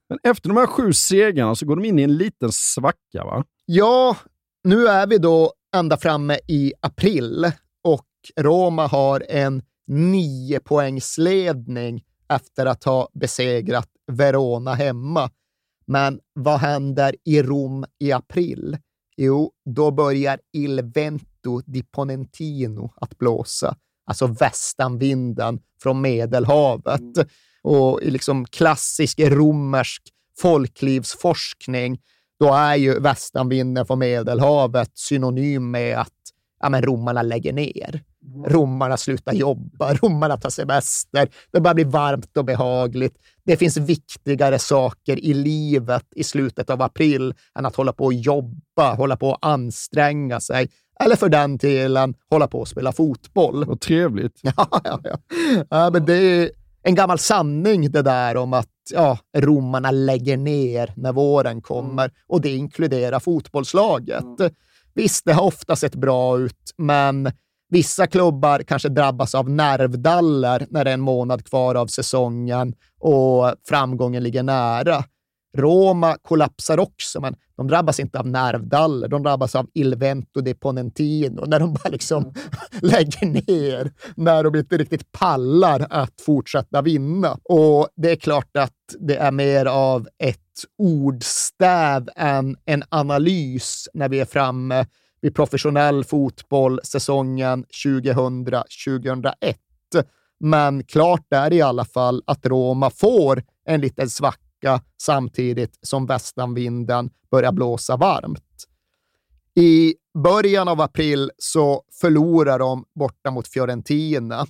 men efter de här 7 segrarna så går de in i en liten svacka, va? Ja, nu är vi då ända framme i april och Roma har en 9-poängsledning efter att ha besegrat Verona hemma. Men vad händer i Rom i april? Jo, då börjar Il Vento di Ponentino att blåsa, alltså västanvinden från Medelhavet. Och i liksom klassisk romersk folklivsforskning, då är ju västanvinden från Medelhavet synonym med att romarna lägger ner. Romarna slutar jobba, romarna tar semester, det bara blir varmt och behagligt. Det finns viktigare saker i livet i slutet av april än att hålla på och jobba, hålla på och anstränga sig. Eller för den delen, hålla på och spela fotboll. Vad trevligt. Ja, men det är en gammal sanning det där om att romarna lägger ner när våren kommer, och det inkluderar fotbollslaget. Visst, det har ofta sett bra ut, men vissa klubbar kanske drabbas av nervdaller när det är en månad kvar av säsongen och framgången ligger nära. Roma kollapsar också, men de drabbas inte av nervdaller. De drabbas av Il Vento di Ponentino när de bara liksom lägger ner. När de inte riktigt pallar att fortsätta vinna. Och det är klart att det är mer av ett ordstäv än en analys när vi är framme vid professionell fotboll säsongen 2000-2001. Men klart är i alla fall att Roma får en liten svacka samtidigt som västanvinden börjar blåsa varmt. I början av april så förlorar de borta mot Fiorentina,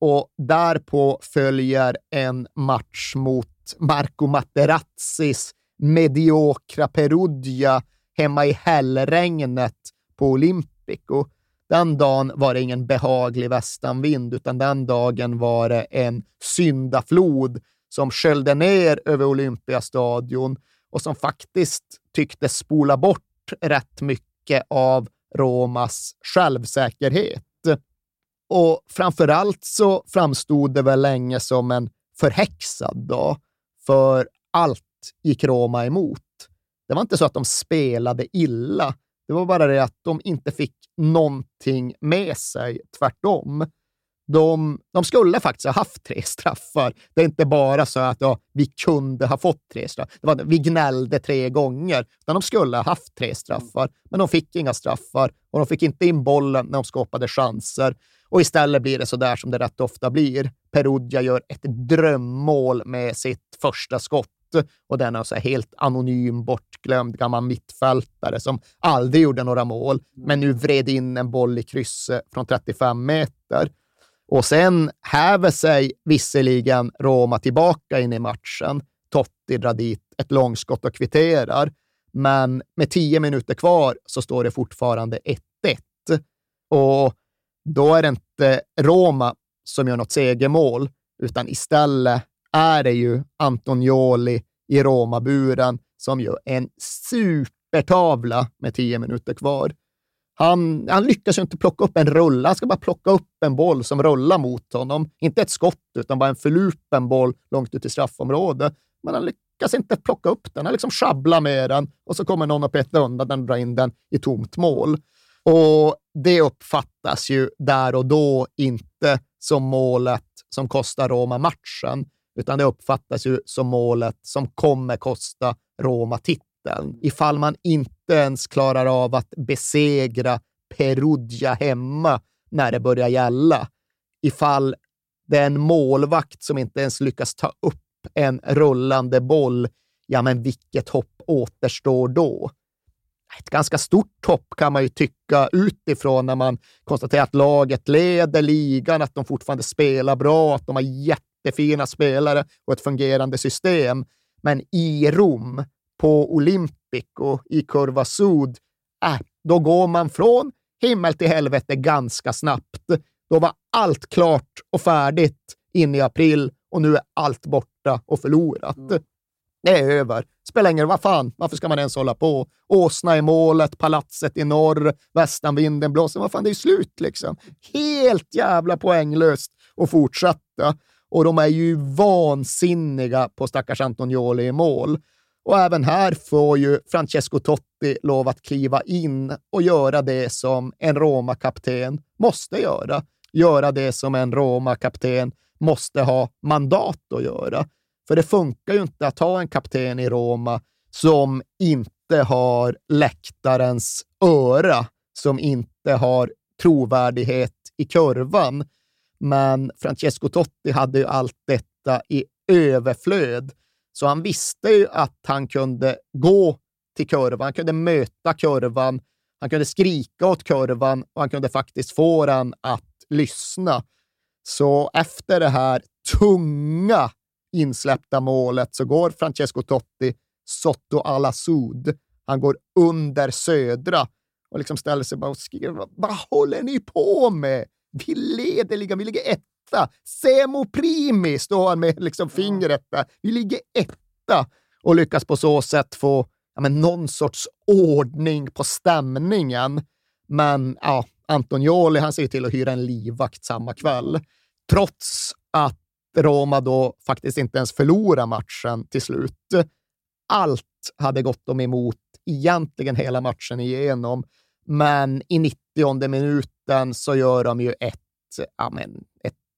och därpå följer en match mot Marco Materazzis mediokra Perugia hemma i hällregnet på Olympico. Den dagen var det ingen behaglig västanvind, utan den dagen var det en syndaflod som sköljde ner över Olympiastadion och som faktiskt tyckte spola bort rätt mycket av Romas självsäkerhet. Och framförallt så framstod det väl länge som en förhäxad dag, för allt gick Roma emot. Det var inte så att de spelade illa, Det var bara det att de inte fick någonting med sig. Tvärtom. De skulle faktiskt ha haft 3 straffar. Det är inte bara så att vi kunde ha fått 3 straffar. Det var, vi gnällde 3 gånger. Utan de skulle ha haft 3 straffar. Men de fick inga straffar. Och de fick inte in bollen när de skapade chanser. Och istället blir det så där som det rätt ofta blir. Perugia gör ett drömmål med sitt första skott. Och den är så helt anonym, bortglömd gammal mittfältare som aldrig gjorde några mål. Men nu vred in en boll i krysset från 35 meter. Och sen häver sig visserligen Roma tillbaka in i matchen. Totti drar dit ett långskott och kvitterar. Men med 10 minuter kvar så står det fortfarande 1-1. Och då är det inte Roma som gör något segermål, utan istället är det ju Antonioli i Roma-buren som gör en supertavla med 10 minuter kvar. Han lyckas ju inte plocka upp en rulla. Han ska bara plocka upp en boll som rullar mot honom. Inte ett skott utan bara en förlupen boll långt ut i straffområdet. Men han lyckas inte plocka upp den. Han liksom sjabblar med den och så kommer någon och petar undan den och drar in den i tomt mål. Och det uppfattas ju där och då inte som målet som kostar Roma matchen, utan det uppfattas ju som målet som kommer kosta Roma titeln. Ifall man inte ens klarar av att besegra Perugia hemma när det börjar gälla. Ifall det är en målvakt som inte ens lyckas ta upp en rullande boll, ja men vilket hopp återstår då? Ett ganska stort hopp kan man ju tycka utifrån när man konstaterar att laget leder ligan, att de fortfarande spelar bra, att de har jättefina spelare och ett fungerande system. Men i Rom, på Olympic och i Curva Sud, då går man från himmel till helvete ganska snabbt. Då var allt klart och färdigt in i april och nu är allt borta och förlorat. Det är över. Spelar ingen roll, vad fan, varför ska man ens hålla på? Åsna i målet, palatset i norr, västanvinden blåser, vad fan, det är slut liksom. Helt jävla poänglöst och fortsätta. Och de är ju vansinniga på stackars Antonioli i mål. Och även här får ju Francesco Totti lov att kliva in och göra det som en Roma-kapten måste göra. Göra det som en Roma-kapten måste ha mandat att göra. För det funkar ju inte att ha en kapten i Roma som inte har läktarens öra, som inte har trovärdighet i kurvan. Men Francesco Totti hade ju allt detta i överflöd. Så han visste ju att han kunde gå till kurvan, han kunde möta kurvan, han kunde skrika åt kurvan och han kunde faktiskt få den att lyssna. Så efter det här tunga insläppta målet så går Francesco Totti sotto alla sud. Han går under södra och liksom ställer sig bara och skriver: vad håller ni på med? Vi leder ligan, vi ligger etta. Semo primi, står han med liksom fingret där. Vi ligger etta och lyckas på så sätt få någon sorts ordning på stämningen. Men ja, Antonioli, han ser till att hyra en livvakt samma kväll. Trots att Roma då faktiskt inte ens förlorar matchen till slut. Allt hade gått dem emot egentligen hela matchen igenom. Men i 90:e minuten så gör de ju ett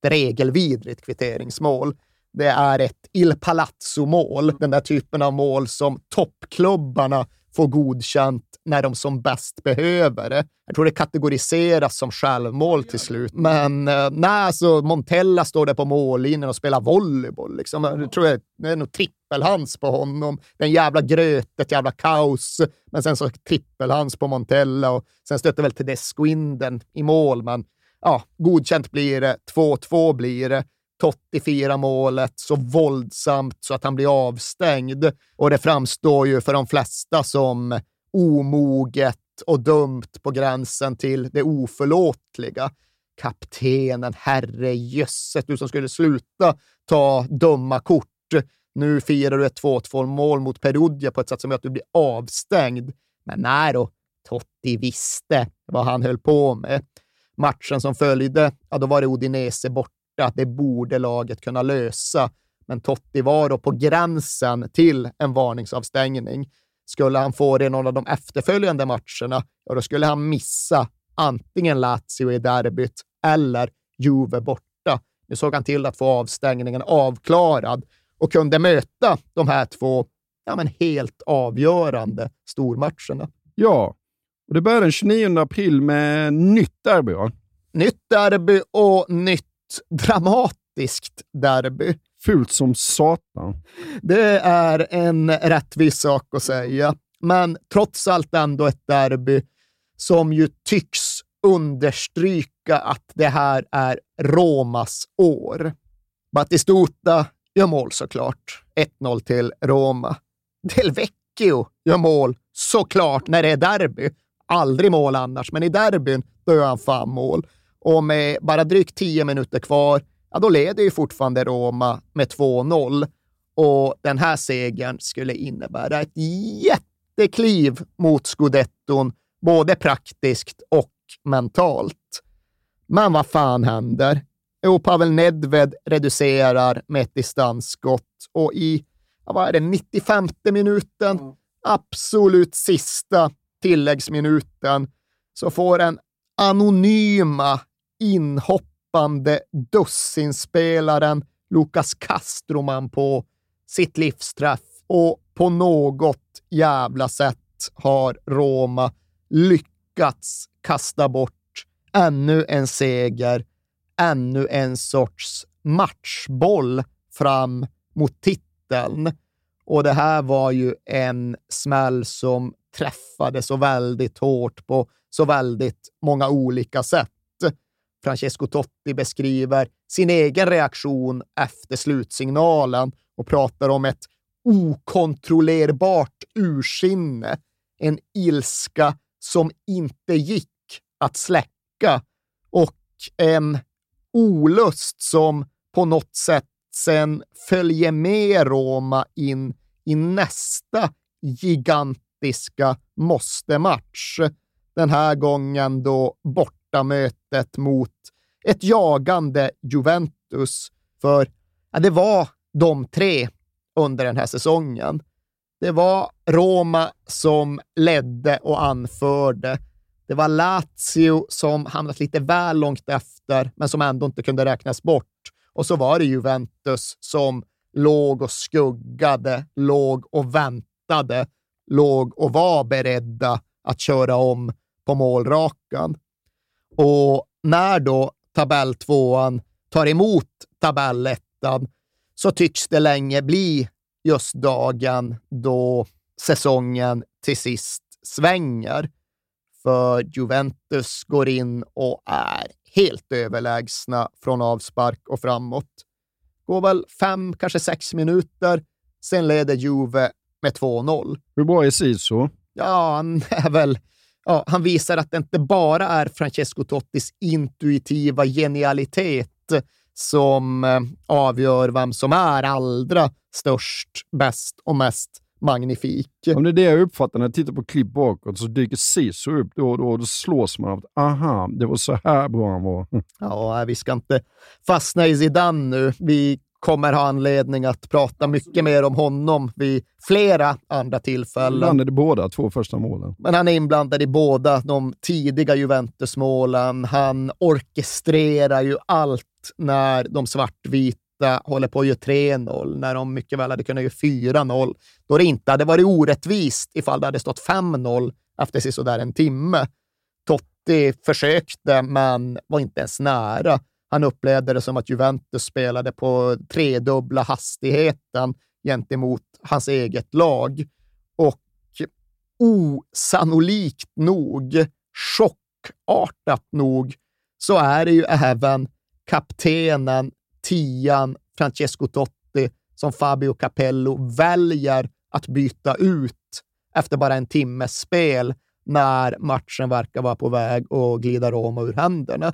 regelvidrigt kvitteringsmål. Det är ett Il Palazzo-mål. Den där typen av mål som toppklubbarna får godkänt när de som bäst behöver det. Jag tror det kategoriseras som självmål till slut. Men så Montella står där på mållinjen och spelar volleyboll. Liksom. Jag tror det är nog trippelhands på honom. Det är en jävla gröt, ett jävla kaos. Men sen så trippelhands på Montella. Och sen stöter väl Tedesco in den i mål. Men ja, godkänt blir det. 2-2 blir det. Totti firar målet så våldsamt så att han blir avstängd. Och det framstår ju för de flesta som omoget och dumt på gränsen till det oförlåtliga. Kaptenen, herre jösset, du som skulle sluta ta dumma kort. Nu firar du ett 2-2-mål mot Perugia på ett sätt som gör att du blir avstängd. Men nej då, Totti visste vad han höll på med. Matchen som följde, då var det Udinese bort. Att det borde laget kunna lösa. Men Totti var då på gränsen till en varningsavstängning. Skulle han få det i någon av de efterföljande matcherna, och då skulle han missa antingen Lazio i derbyt eller Juve borta. Nu såg han till att få avstängningen avklarad och kunde möta de här två helt avgörande stormatcherna. Ja, och det börjar den 29 april med nytt derby, va? Nytt derby och nytt dramatiskt derby. Fult som satan. Det är en rättvis sak att säga. Men trots allt ändå ett derby som ju tycks understryka att det här är Romas år. Battistuta gör mål såklart. 1-0 till Roma. Del Vecchio gör mål såklart när det är derby. Aldrig mål annars, men i derbyn då gör han fan mål. Och med bara drygt 10 minuter kvar, då leder ju fortfarande Roma med 2-0. Och den här segern skulle innebära ett jättekliv mot Scudetton, både praktiskt och mentalt. Men vad fan händer? Jo, Pavel Nedved reducerar med ett distansskott. Och i, vad är det, 95:e minuten, absolut sista tilläggsminuten, så får en anonyma inhoppande dussinspelaren Lucas Castroman på sitt livsträff, och på något jävla sätt har Roma lyckats kasta bort ännu en seger, ännu en sorts matchboll fram mot titeln. Och det här var ju en smäll som träffade så väldigt hårt på så väldigt många olika sätt. Francesco Totti beskriver sin egen reaktion efter slutsignalen och pratar om ett okontrollerbart ursinne. En ilska som inte gick att släcka och en olust som på något sätt sen följer med Roma in i nästa gigantiska måste-match. Den här gången då bortamötet mot ett jagande Juventus. För det var de tre under den här säsongen. Det var Roma som ledde och anförde. Det var Lazio som hamnat lite väl långt efter men som ändå inte kunde räknas bort. Och så var det Juventus som låg och skuggade, låg och väntade, låg och var beredda att köra om på målrakan. Och när då tabelltvåan tar emot tabellettan så tycks det länge bli just dagen då säsongen till sist svänger. För Juventus går in och är helt överlägsna från avspark och framåt. Går väl 5, kanske 6 minuter. Sen leder Juve med 2-0. Hur bra är Siso? Ja, han är väl... Ja, han visar att det inte bara är Francesco Tottis intuitiva genialitet som avgör vem som är allra störst, bäst och mest magnifik. Om det är det jag uppfattar när jag tittar på klipp bakåt, så dyker Siso upp då slås man av att aha, det var så här bra han var. Ja, vi ska inte fastna i Zidane nu. Vi kommer ha anledning att prata mycket mer om honom vid flera andra tillfällen. Han är inblandad i båda 2 första målen. Men han är inblandad i båda de tidiga Juventus-målen. Han orkestrerar ju allt när de svartvita håller på att göra 3-0. När de mycket väl hade kunnat göra 4-0. Då det inte hade varit orättvist ifall det hade stått 5-0 efter sig sådär en timme. Totti försökte men var inte ens nära. Han upplevde det som att Juventus spelade på 3-dubbla hastigheten gentemot hans eget lag. Och osannolikt nog, chockartat nog, så är det ju även kaptenen, 10:an, Francesco Totti, som Fabio Capello väljer att byta ut efter bara en timmes spel när matchen verkar vara på väg och glida Roma ur händerna.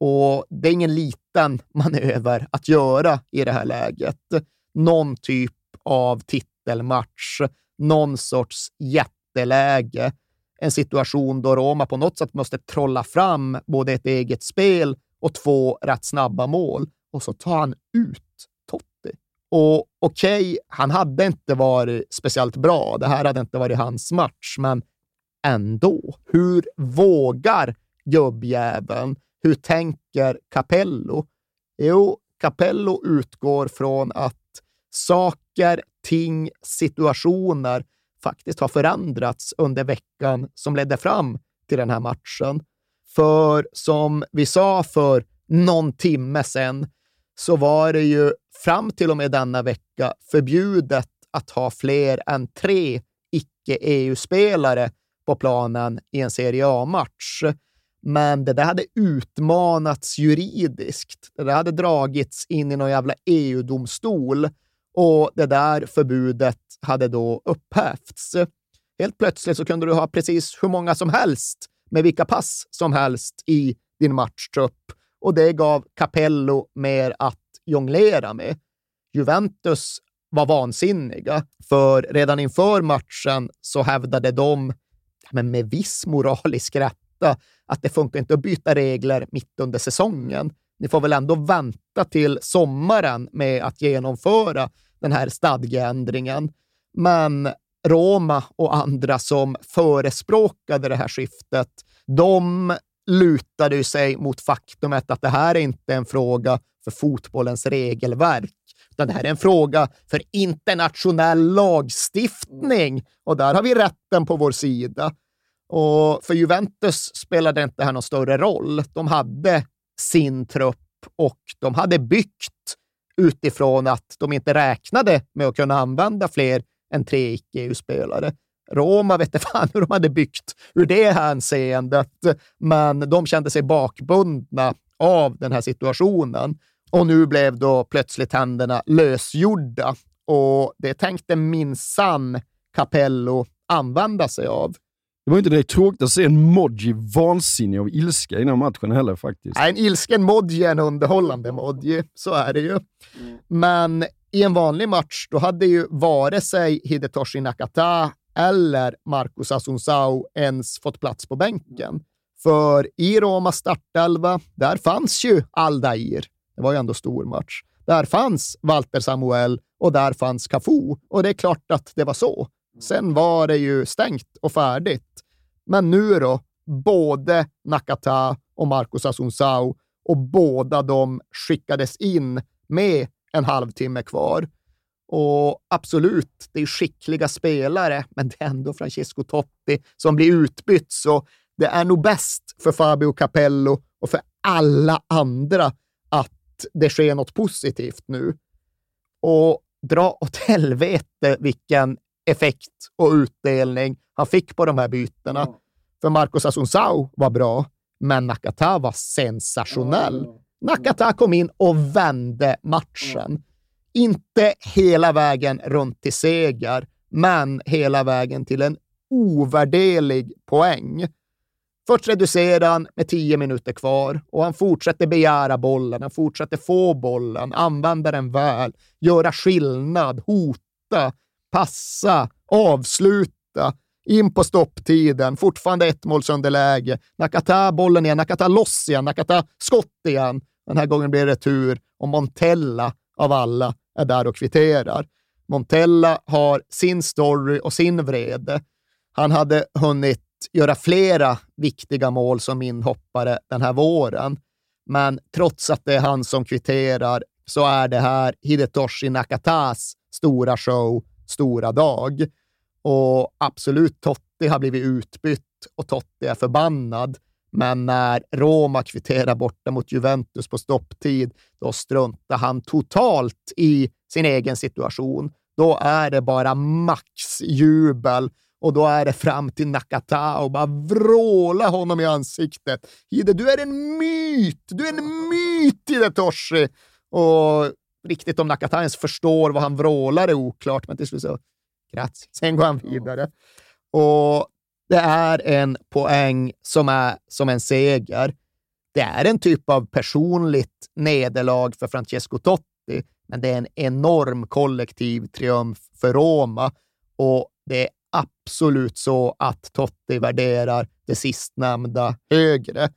Och det är ingen liten manöver att göra i det här läget. Någon typ av titelmatch, någon sorts jätteläge. En situation då Roma på något sätt måste trolla fram både ett eget spel och 2 rätt snabba mål. Och så tar han ut Totti. Och okej, han hade inte varit speciellt bra. Det här hade inte varit hans match, men ändå. Hur vågar gubbjäveln? Hur tänker Capello? Jo, Capello utgår från att saker, ting, situationer faktiskt har förändrats under veckan som ledde fram till den här matchen. För som vi sa för någon timme sedan så var det ju fram till och med denna vecka förbjudet att ha fler än 3 icke-EU-spelare på planen i en Serie A-match. Men det där hade utmanats juridiskt. Det där hade dragits in i någon jävla EU-domstol och det där förbudet hade då upphävts. Helt plötsligt så kunde du ha precis hur många som helst med vilka pass som helst i din matchtrupp. Och det gav Capello mer att jonglera med. Juventus var vansinniga, för redan inför matchen så hävdade de, men med viss moralisk rätta, att det funkar inte att byta regler mitt under säsongen. Ni får väl ändå vänta till sommaren med att genomföra den här stadgeändringen. Men Roma och andra som förespråkade det här skiftet, de lutade ju sig mot faktumet att det här är inte en fråga för fotbollens regelverk, utan det här är en fråga för internationell lagstiftning, och där har vi rätten på vår sida. Och för Juventus spelade det inte här någon större roll. De hade sin trupp och de hade byggt utifrån att de inte räknade med att kunna använda fler än 3 icke-EU-spelare. Roma vet inte fan hur de hade byggt ur det här hänseendet, men de kände sig bakbundna av den här situationen. Och nu blev då plötsligt händerna lösgjorda, och det tänkte minsann Capello använda sig av. Det var inte direkt tråkigt att se en Modji vansinnig av ilska innan matchen heller faktiskt. Nej, en ilsken Modji är en underhållande Modji, så är det ju. Men i en vanlig match då hade ju vare sig Hidetoshi Nakata eller Marcus Assunção ens fått plats på bänken. För i Romas startelva, där fanns ju Aldair. Det var ju ändå stor match. Där fanns Walter Samuel och där fanns Cafu. Och det är klart att det var så. Sen var det ju stängt och färdigt. Men nu då, både Nakata och Marcus Assunção, och båda de skickades in med en halvtimme kvar. Och absolut, det är skickliga spelare, men det är ändå Francesco Totti som blir utbytt, så det är nog bäst för Fabio Capello och för alla andra att det sker något positivt nu. Och dra åt helvete vilken effekt och utdelning han fick på de här bytena. Mm. För Marcus Assunção var bra, men Nakata var sensationell. Nakata kom in och vände matchen. Inte hela vägen runt till seger, men hela vägen till en ovärderlig poäng. Först reducerar han med 10 minuter kvar, och han fortsätter begära bollen, han fortsätter få bollen, använda den väl, göra skillnad, hota, passa, avsluta, in på stopptiden, fortfarande ett målsunderläge. Nakata bollen igen, Nakata loss igen, Nakata skott igen. Den här gången blir det retur, och Montella av alla är där och kvitterar. Montella har sin story och sin vrede. Han hade hunnit göra flera viktiga mål som inhoppare den här våren. Men trots att det är han som kvitterar, så är det här Hidetoshi Nakatas stora show, stora dag. Och absolut, Totti har blivit utbytt och Totti är förbannad. Men när Roma kvitterar borta mot Juventus på stopptid, då struntar han totalt i sin egen situation. Då är det bara maxjubel, och då är det fram till Nakata och bara vråla honom i ansiktet. Hide, du är en myt! Du är en myt, Hidetoshi! Och riktigt om Nakata ens förstår vad han vrålar är oklart, men till slut så gratis. Sen går han vidare. Och det är en poäng som är som en seger. Det är en typ av personligt nederlag för Francesco Totti, men det är en enorm kollektiv triumf för Roma, och det är absolut så att Totti värderar det sistnämnda högre.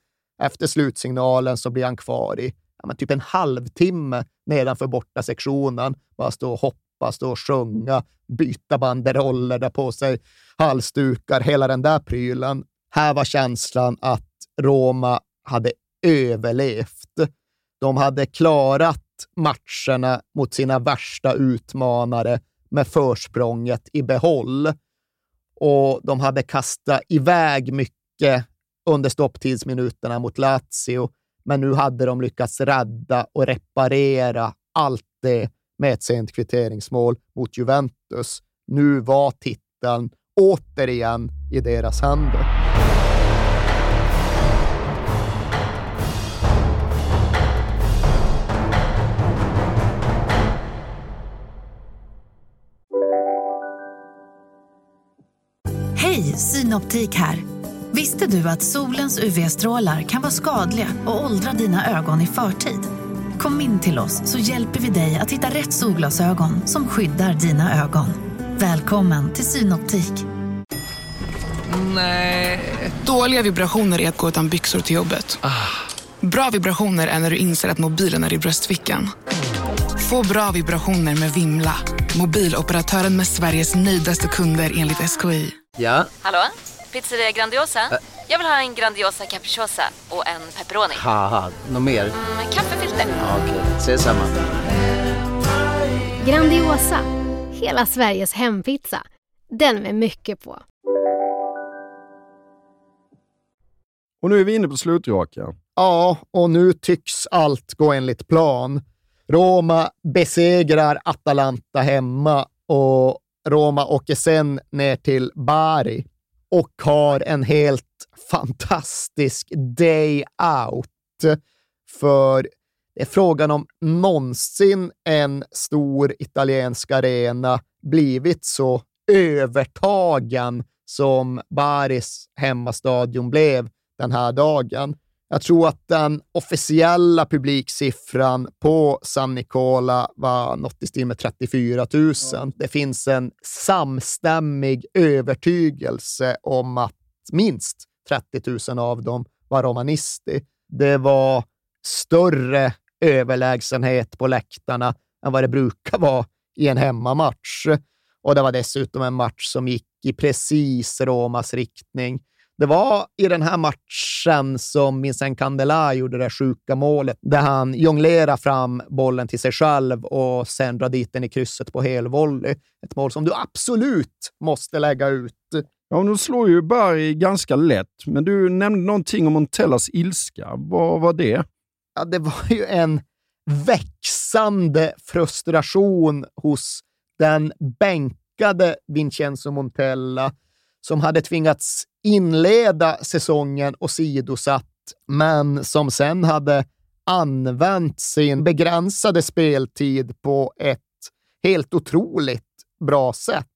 Efter slutsignalen så blir han kvar i typ en halvtimme nedanför borta sektionen. Bara stå och hoppa, stå och sjunga, byta banderoller där på sig, halsdukar, hela den där prylen. Här var känslan att Roma hade överlevt. De hade klarat matcherna mot sina värsta utmanare med försprånget i behåll. Och de hade kastat iväg mycket under stopptidsminuterna mot Lazio. Men nu hade de lyckats rädda och reparera allt det med ett sent kvitteringsmål mot Juventus. Nu var titeln återigen i deras händer. Hej, Synoptik här. Visste du att solens UV-strålar kan vara skadliga och åldra dina ögon i förtid? Kom in till oss så hjälper vi dig att hitta rätt solglasögon som skyddar dina ögon. Välkommen till Synoptik. Nej. Dåliga vibrationer är att gå utan byxor till jobbet. Bra vibrationer är när du inser att mobilen är i bröstfickan. Få bra vibrationer med Vimla. Mobiloperatören med Sveriges nöjdaste kunder enligt SKI. Ja? Hallå? Pizzeria Grandiosa? Jag vill ha en Grandiosa capricciosa och en pepperoni. Haha, något mer? Kaffefilter. Ja, okej, ses samma. Grandiosa, hela Sveriges hempizza. Den med mycket på. Och nu är vi inne på slutrakan. Ja, och nu tycks allt gå enligt plan. Roma besegrar Atalanta hemma och Roma åker sen ner till Bari. Och har en helt fantastisk day out. För det är frågan om någonsin en stor italiensk arena blivit så övertagen som Baris hemmastadion blev den här dagen. Jag tror att den officiella publiksiffran på San Nicola var något i stil med 34 000. Det finns en samstämmig övertygelse om att minst 30 000 av dem var romanisti. Det var större överlägsenhet på läktarna än vad det brukar vara i en hemmamatch. Och det var dessutom en match som gick i precis Romas riktning. Det var i den här matchen som Vincent Candelà gjorde det sjuka målet där han jonglerar fram bollen till sig själv och sen drar dit den i krysset på helvolley. Ett mål som du absolut måste lägga ut. Ja, nu slår ju Bari ganska lätt, men du nämnde någonting om Montellas ilska. Vad var det? Ja, det var ju en växande frustration hos den bänkade Vincenzo Montella som hade tvingats inleda säsongen och sidosatt, men som sen hade använt sin begränsade speltid på ett helt otroligt bra sätt.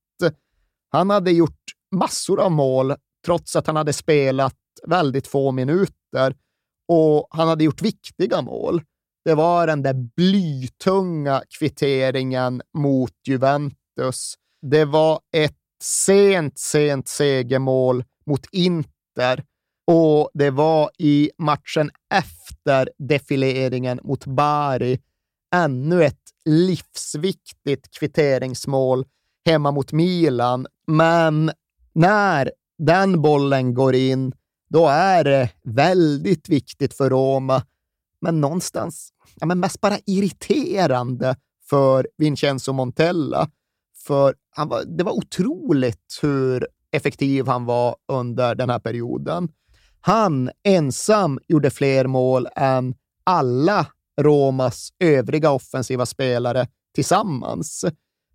Han hade gjort massor av mål trots att han hade spelat väldigt få minuter, och han hade gjort viktiga mål. Det var den där blytunga kvitteringen mot Juventus. Det var ett sent segermål mot Inter, och det var i matchen efter defileringen mot Bari ännu ett livsviktigt kvitteringsmål hemma mot Milan. Men när den bollen går in, då är det väldigt viktigt för Roma, men någonstans mest bara irriterande för Vincenzo Montella. För det var otroligt hur effektiv han var under den här perioden. Han ensam gjorde fler mål än alla Romas övriga offensiva spelare tillsammans.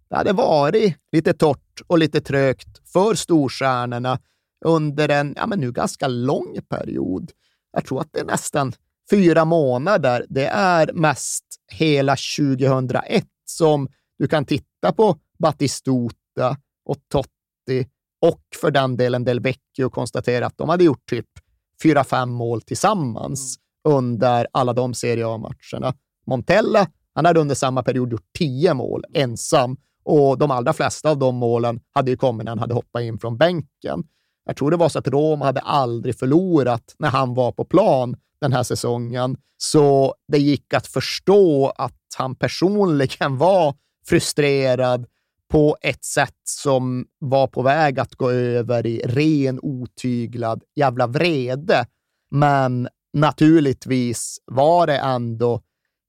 Det hade varit lite torrt och lite trögt för storstjärnorna under en nu ganska lång period. Jag tror att det är nästan 4 månader. Det är mest hela 2001 som du kan titta på Battistuta och Totti och för den delen Del Vecchio och konstatera att de hade gjort typ 4-5 mål tillsammans under alla de Serie A-matcherna. Montella, han hade under samma period gjort 10 mål ensam, och de allra flesta av de målen hade ju kommit när han hade hoppat in från bänken. Jag tror det var så att Roma hade aldrig förlorat när han var på plan den här säsongen. Så det gick att förstå att han personligen var frustrerad på ett sätt som var på väg att gå över i ren otyglad jävla vrede. Men naturligtvis var det ändå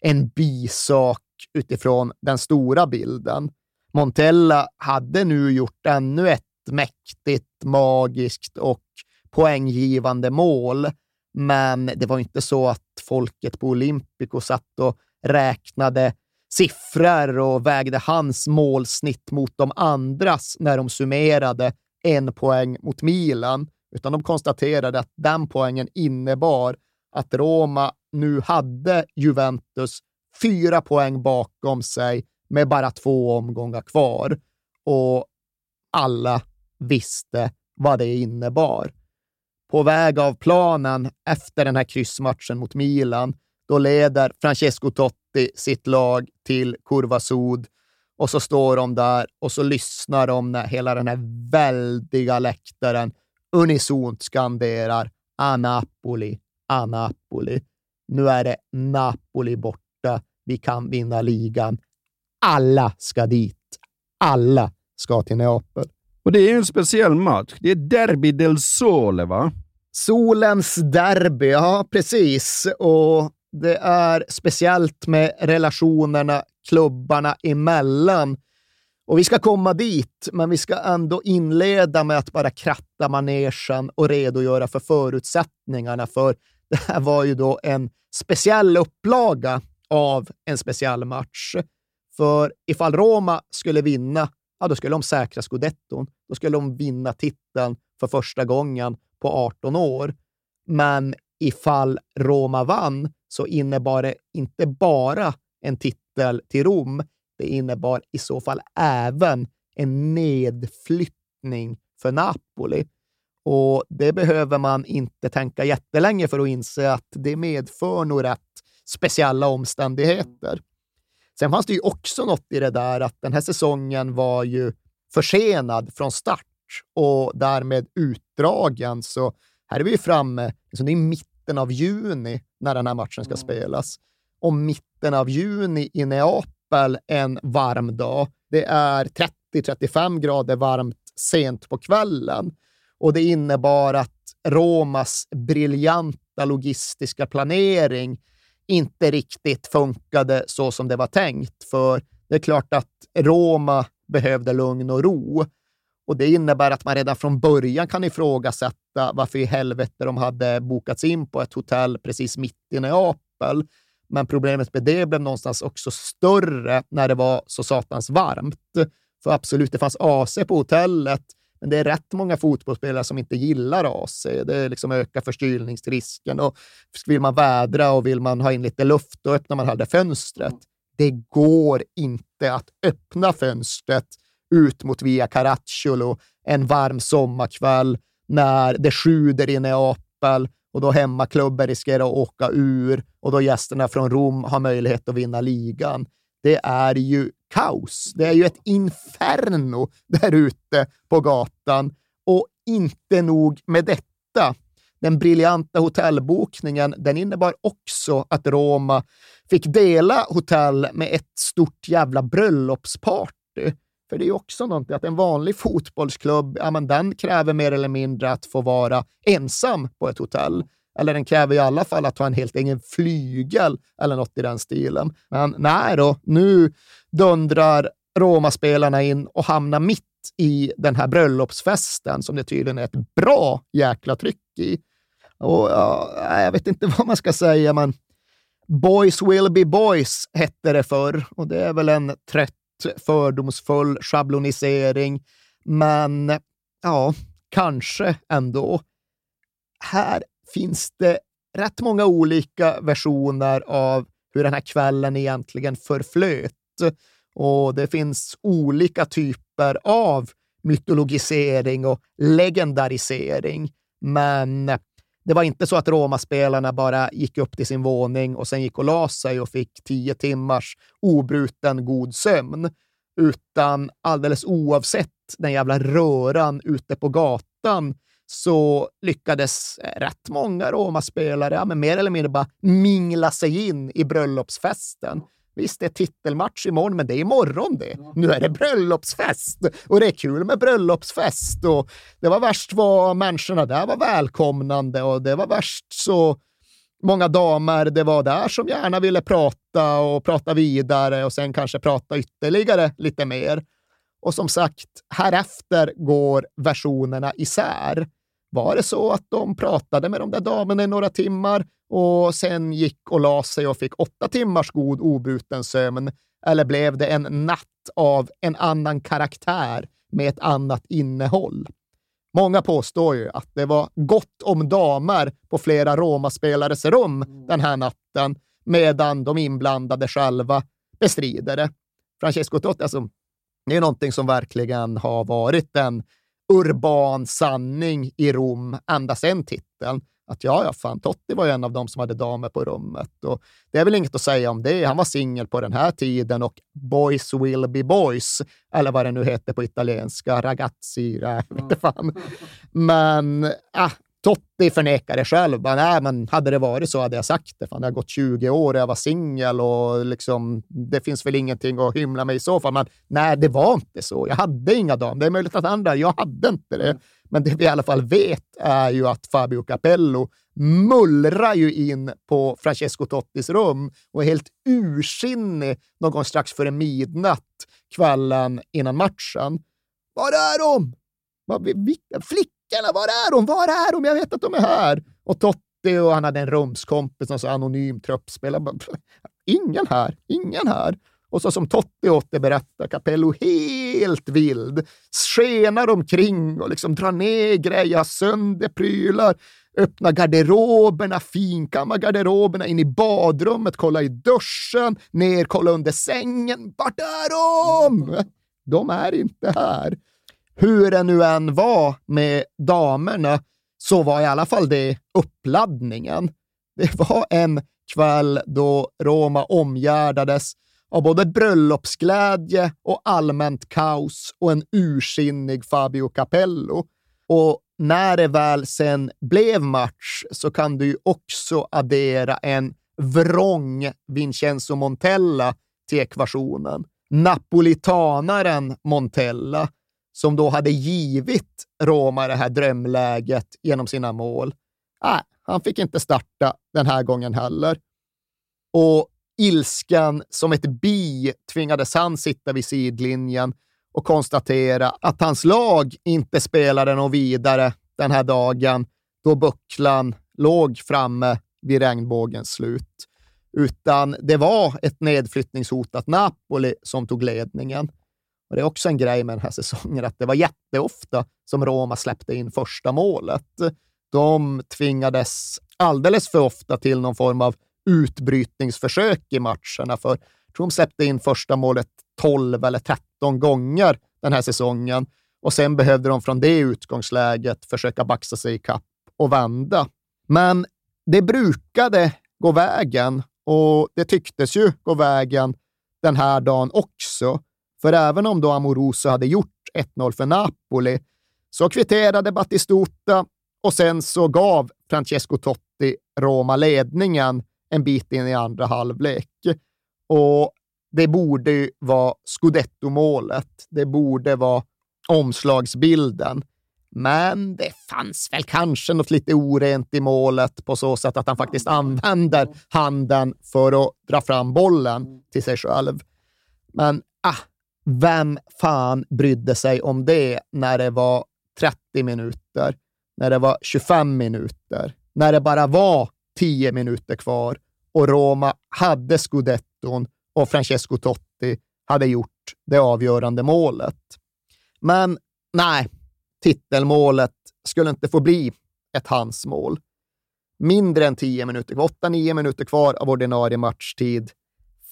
en bisak utifrån den stora bilden. Montella hade nu gjort ännu ett mäktigt, magiskt och poänggivande mål. Men det var inte så att folket på Olympico satt och räknade siffror och vägde hans målsnitt mot de andras när de summerade en poäng mot Milan. Utan de konstaterade att den poängen innebar att Roma nu hade Juventus 4 poäng bakom sig med bara 2 omgångar kvar. Och alla visste vad det innebar. På väg av planen efter den här kryssmatchen mot Milan, då leder Francesco Totti sitt lag till Curva Sud. Och så står de där och så lyssnar de när hela den här väldiga läktaren unisont skanderar Napoli, Napoli. Nu är det Napoli borta. Vi kan vinna ligan. Alla ska dit. Alla ska till Neapel. Och det är ju en speciell match. Det är Derby del Sole, va? Solens derby, ja precis. Och det är speciellt med relationerna klubbarna emellan. Och vi ska komma dit, men vi ska ändå inleda med att bara kratta manegen och redogöra för förutsättningarna. För det här var ju då en speciell upplaga av en speciell match. För ifall Roma skulle vinna, ja, då skulle de säkra scudetton. Då skulle de vinna titeln för första gången på 18 år. Men ifall Roma vann så innebar det inte bara en titel till Rom. Det innebar i så fall även en nedflyttning för Napoli. Och det behöver man inte tänka jättelänge för att inse att det medför nog rätt speciella omständigheter. Sen fanns det ju också något i det där att den här säsongen var ju försenad från start och därmed utdragen. Så här är vi ju framme, liksom det är mitten av juni när den här matchen ska spelas. Och mitten av juni i Neapel en varm dag. Det är 30-35 grader varmt sent på kvällen. Och det innebar att Romas briljanta logistiska planering inte riktigt funkade så som det var tänkt. För det är klart att Roma behövde lugn och ro. Och det innebär att man redan från början kan ifrågasätta varför i helvete de hade bokats in på ett hotell precis mitt i Neapel. Men problemet med det blev någonstans också större när det var så satans varmt. För absolut, det fanns AC på hotellet. Men det är rätt många fotbollsspelare som inte gillar AC. Det liksom ökar förkylningsrisken. Och vill man vädra och vill man ha in lite luft, då öppnar man hade fönstret. Det går inte att öppna fönstret ut mot Via Caracciolo en varm sommarkväll när det sjuder i Neapel och då hemmaklubben riskerar att åka ur och då gästerna från Rom har möjlighet att vinna ligan. Det är ju kaos. Det är ju ett inferno där ute på gatan. Och inte nog med detta. Den briljanta hotellbokningen, den innebar också att Roma fick dela hotell med ett stort jävla bröllopsparty. För det är ju också någonting att en vanlig fotbollsklubb, ja, men den kräver mer eller mindre att få vara ensam på ett hotell. Eller den kräver i alla fall att ha en helt egen flygel eller något i den stilen. Men nej då, nu dundrar Roma-spelarna in och hamnar mitt i den här bröllopsfesten som det tydligen är ett bra jäkla tryck i. Och ja, jag vet inte vad man ska säga, men boys will be boys hette det förr. Och det är väl en trött, fördomsfull schablonisering. Men ja, kanske ändå. Här finns det rätt många olika versioner av hur den här kvällen egentligen förflöt. Och det finns olika typer av mytologisering och legendarisering. Men det var inte så att Roma-spelarna bara gick upp till sin våning och sen gick och la sig och fick 10 timmars obruten god sömn. Utan alldeles oavsett den jävla röran ute på gatan så lyckades rätt många Roma-spelare men mer eller mindre bara mingla sig in i bröllopsfesten. Visst, det är titelmatch imorgon, men det är imorgon det. Nu är det bröllopsfest. Och det är kul med bröllopsfest. Och det var värst vad människorna där var välkomnande. Och det var värst så många damer det var där som gärna ville prata och prata vidare. Och sen kanske prata ytterligare lite mer. Och som sagt, härefter går versionerna isär. Var det så att de pratade med de där damerna i några timmar och sen gick och la sig och fick 8 timmars god obruten sömn? Eller blev det en natt av en annan karaktär med ett annat innehåll? Många påstår ju att det var gott om damer på flera Roma-spelares rum den här natten, medan de inblandade själva bestrider det. Francesco Totti, alltså, det är någonting som verkligen har varit en urban sanning i Rom ända sedan titeln. Att ja, fan, Totti var ju en av dem som hade damer på rummet. Och det är väl inget att säga om det. Han var singel på den här tiden och boys will be boys. Eller vad det nu heter på italienska. Ragazzi, jag vet fan. Men Totti förnekar det själv. Men hade det varit så hade jag sagt det. Fan, jag har gått 20 år och jag var singel. Och liksom, det finns väl ingenting att hymla med i så fall. Men nej, det var inte så. Jag hade inga damer. Det är möjligt att andra, jag hade inte det. Men det vi i alla fall vet är ju att Fabio Capello mullrar ju in på Francesco Tottis rum och är helt ursinnig någon strax före midnatt kvällen innan matchen. Var är de? Flickorna, var är de? Var är de? Jag vet att de är här. Och Totti, och han hade en rumskompis som så anonym truppspelare. Ingen här. Och så som Totti återberättar, Capello helt vild. Skenar omkring och liksom drar ner grejer, sönder prylar. Öppnar garderoberna, finkammar garderoberna, in i badrummet, kollar i duschen, ner, kollar under sängen. Vart är de? De är inte här. Hur det nu än var med damerna så var i alla fall det uppladdningen. Det var en kväll då Roma omgärdades av både bröllopsglädje och allmänt kaos och en ursinnig Fabio Capello. Och när det väl sen blev match så kan du ju också addera en vrång Vincenzo Montella till ekvationen. Napolitanaren Montella, som då hade givit Roma det här drömläget genom sina mål. Nej, han fick inte starta den här gången heller. Och ilskan som ett bi tvingades han sitta vid sidlinjen och konstatera att hans lag inte spelade någon vidare den här dagen då bucklan låg framme vid regnbågens slut. Utan det var ett nedflyttningshotat Napoli som tog ledningen. Och det är också en grej med den här säsongen att det var jätteofta som Roma släppte in första målet. De tvingades alldeles för ofta till någon form av utbrytningsförsök i matcherna, för jag tror de släppte in första målet 12 eller 13 gånger den här säsongen, och sen behövde de från det utgångsläget försöka baxa sig i kapp och vända. Men det brukade gå vägen, och det tycktes ju gå vägen den här dagen också, för även om då Amoroso hade gjort 1-0 för Napoli så kvitterade Battistuta och sen så gav Francesco Totti Roma ledningen en bit in i andra halvlek. Och det borde ju vara Scudetto-målet. Det borde vara omslagsbilden. Men det fanns väl kanske något lite orent i målet på så sätt att han faktiskt använder handen för att dra fram bollen till sig själv. Men vem fan brydde sig om det när det var 30 minuter, när det var 25 minuter, när det bara var 10 minuter kvar och Roma hade Scudetton och Francesco Totti hade gjort det avgörande målet. Men nej, titelmålet skulle inte få bli ett handsmål. Mindre än 10 minuter, 8-9 minuter kvar av ordinarie matchtid.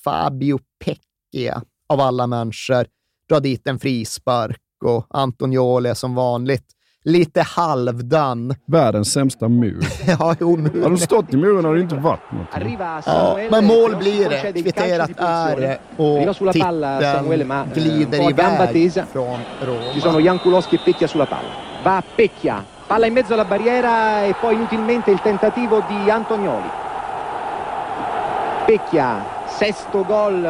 Fabio Pecchia av alla människor drar dit en frispark och Antonioli som vanligt lite halvdan. Världens sämsta mur. Mur. Har de stått i muren har det inte varit något. Men mål blir det. Kvitterat är det. Och titeln glider iväg från Roma. Ci sono Jankulowski e Pecchia sulla palla. Va Pecchia Palla in mezzo alla barriera e poi inutilmente il tentativo di Antonioli. Pecchia, sesto gol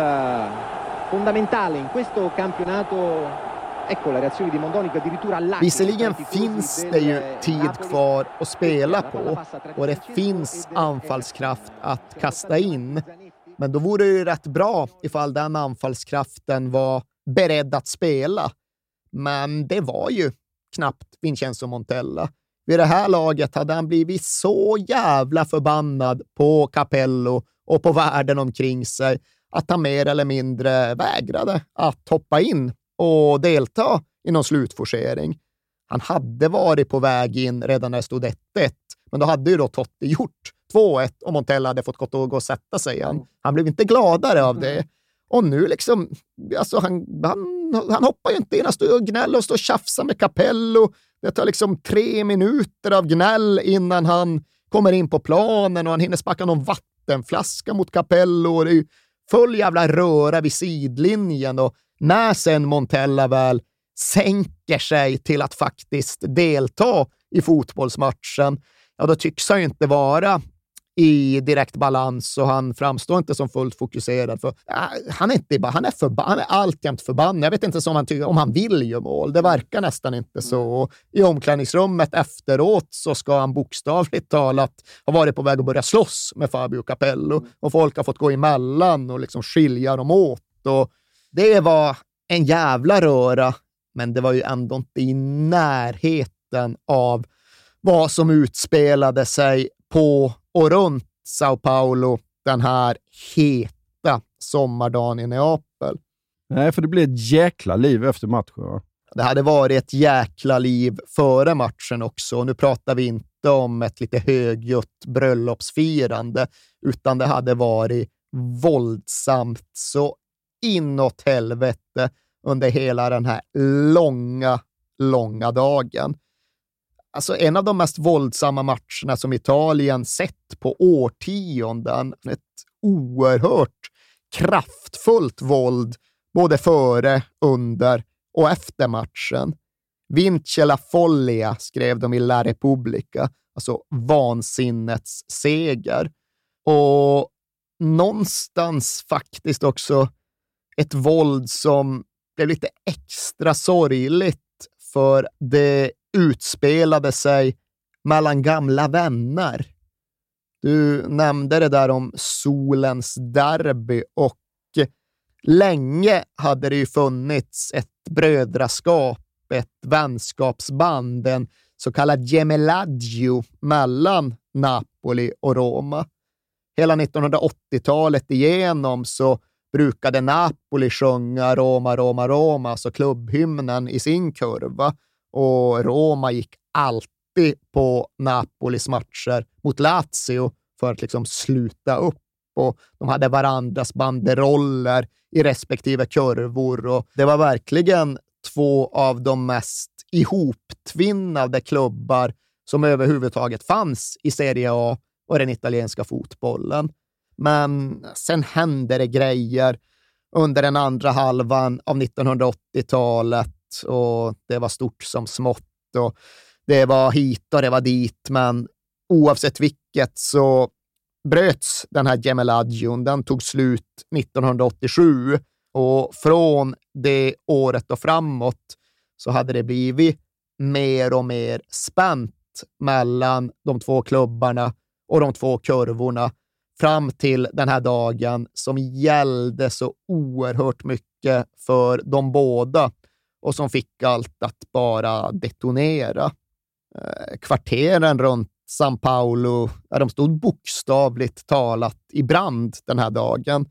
fondamentale in questo campionato. Ecco la reazione di Mondonic addirittura all'acqua. Visserligen finns det ju tid kvar att spela på och det finns anfallskraft att kasta in. Men då vore det ju rätt bra ifall den anfallskraften var beredd att spela. Men det var ju knappt Vincenzo Montella. Vid det här laget hade han blivit så jävla förbannad på Capello och på världen omkring sig att han mer eller mindre vägrade att hoppa in och delta i någon slutforcering. Han hade varit på väg in redan när det stod 1-1, men då hade ju då Totti gjort 2-1 och Montella hade fått gå och sätta sig igen. Han blev inte gladare av det. Och nu liksom, alltså han hoppar ju inte in, han står och gnäller och står och tjafsar med Capello. Det tar liksom 3 minuter av gnäll innan han kommer in på planen och han hinner sparka någon vattenflaska mot Capello och det är ju full jävla röra vid sidlinjen. Och när sen Montella väl sänker sig till att faktiskt delta i fotbollsmatchen, ja då tycks han ju inte vara i direkt balans och han framstår inte som fullt fokuserad. För han är alltjämt förbannad. Jag vet inte om han vill ju mål. Det verkar nästan inte så. Och i omklädningsrummet efteråt så ska han bokstavligt talat ha varit på väg att börja slåss med Fabio Capello. Och folk har fått gå emellan och liksom skilja dem åt. Och det var en jävla röra, men det var ju ändå inte i närheten av vad som utspelade sig på och runt Sao Paulo den här heta sommardagen i Neapel. Nej, för det blev ett jäkla liv efter matchen. Va? Det hade varit ett jäkla liv före matchen också. Nu pratar vi inte om ett lite högljutt bröllopsfirande, utan det hade varit våldsamt så inåt helvete under hela den här långa, långa dagen. Alltså en av de mest våldsamma matcherna som Italien sett på årtionden. Ett oerhört kraftfullt våld både före, under och efter matchen. Vince la follia skrev de i La Repubblica, alltså vansinnets seger. Och någonstans faktiskt också ett våld som blev lite extra sorgligt för det utspelade sig mellan gamla vänner. Du nämnde det där om solens derby och länge hade det ju funnits ett brödraskap, ett vänskapsband, en så kallad gemellaggio mellan Napoli och Roma. Hela 1980-talet igenom så brukade Napoli sjunga Roma, Roma, Roma, så klubbhymnen i sin kurva. Och Roma gick alltid på Napolis matcher mot Lazio för att liksom sluta upp. Och de hade varandras banderoller i respektive kurvor. Och det var verkligen två av de mest ihoptvinnade klubbar som överhuvudtaget fanns i Serie A och den italienska fotbollen. Men sen hände det grejer under den andra halvan av 1980-talet. Och det var stort som smått och det var hit och det var dit, men oavsett vilket så bröts den här gemellaggion, den tog slut 1987 och från det året och framåt så hade det blivit mer och mer spänt mellan de två klubbarna och de två kurvorna fram till den här dagen som gällde så oerhört mycket för de båda. Och som fick allt att bara detonera. Kvarteren runt São Paulo, de stod bokstavligt talat i brand den här dagen.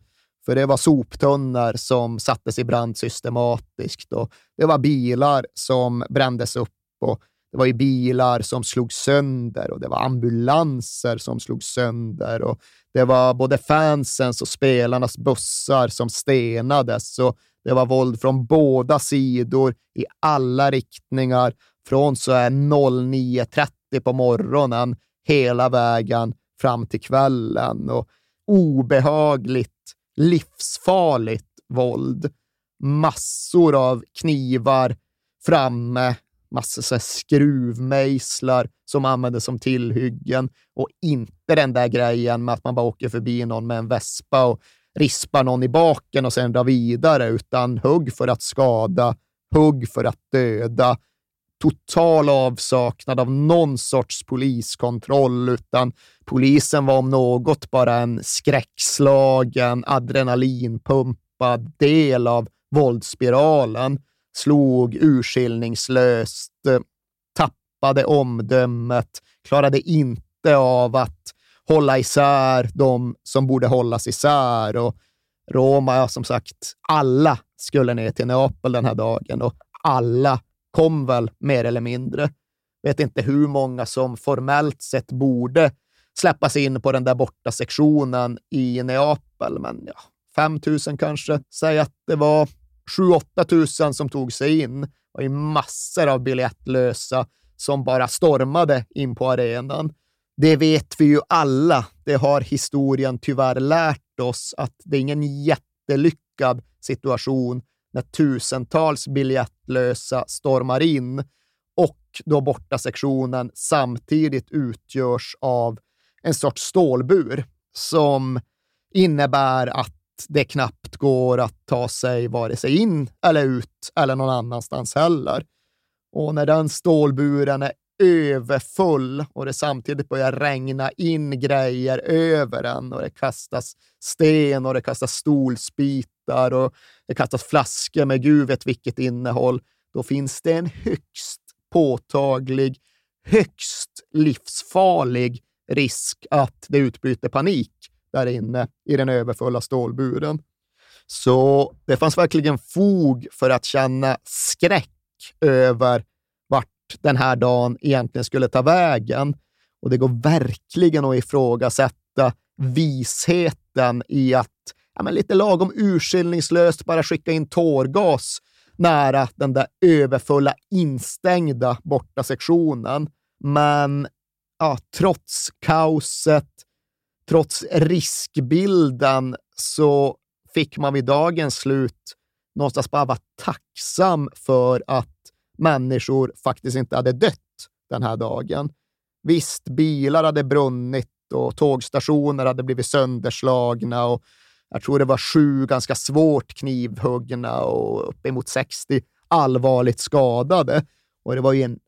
För det var soptunnor som sattes i brand systematiskt. Och det var bilar som brändes upp. Och det var ju bilar som slog sönder. Och det var ambulanser som slog sönder. Och det var både fansens och spelarnas bussar som stenades. Och det var våld från båda sidor i alla riktningar från så här 09:30 på morgonen hela vägen fram till kvällen och obehagligt, livsfarligt våld. Massor av knivar framme, massor så här skruvmejslar som användes som tillhyggen, och inte den där grejen med att man bara åker förbi någon med en vespa och rispar någon i baken och sen drar vidare, utan hugg för att skada, hugg för att döda, total avsaknad av någon sorts poliskontroll, utan polisen var om något bara en skräckslagen, adrenalinpumpad del av våldsspiralen, slog urskiljningslöst, tappade omdömet, klarade inte av att hålla isär de som borde hållas isär, och Roma, som sagt, alla skulle ner till Neapel den här dagen och alla kom väl mer eller mindre. Vet inte hur många som formellt sett borde släppas in på den där borta sektionen i Neapel, men ja, 5 000 kanske. Säg att det var 7-8 000 som tog sig in, och i massor av biljettlösa som bara stormade in på arenan. Det vet vi ju alla, det har historien tyvärr lärt oss, att det är ingen jättelyckad situation när tusentals biljettlösa stormar in och då borta sektionen samtidigt utgörs av en sorts stålbur som innebär att det knappt går att ta sig vare sig in eller ut eller någon annanstans heller. Och när den stålburen är överfull och det samtidigt börjar regna in grejer över den, och det kastas sten och det kastas stolsbitar och det kastas flaskor med gud vet vilket innehåll, då finns det en högst påtaglig, högst livsfarlig risk att det utbryter panik där inne i den överfulla stålburen. Så det fanns verkligen fog för att känna skräck över vart den här dagen egentligen skulle ta vägen. Och det går verkligen att ifrågasätta visheten i att lite lagom urskiljningslöst bara skicka in tårgas nära den där överfulla, instängda borta sektionen. Men ja, trots kaoset, trots riskbilden, så fick man vid dagens slut någonstans bara vara tacksam för att människor faktiskt inte hade dött den här dagen. Visst, bilar hade brunnit och tågstationer hade blivit sönderslagna, och jag tror det var 7 ganska svårt knivhuggna och uppemot 60 allvarligt skadade. Och det var ju en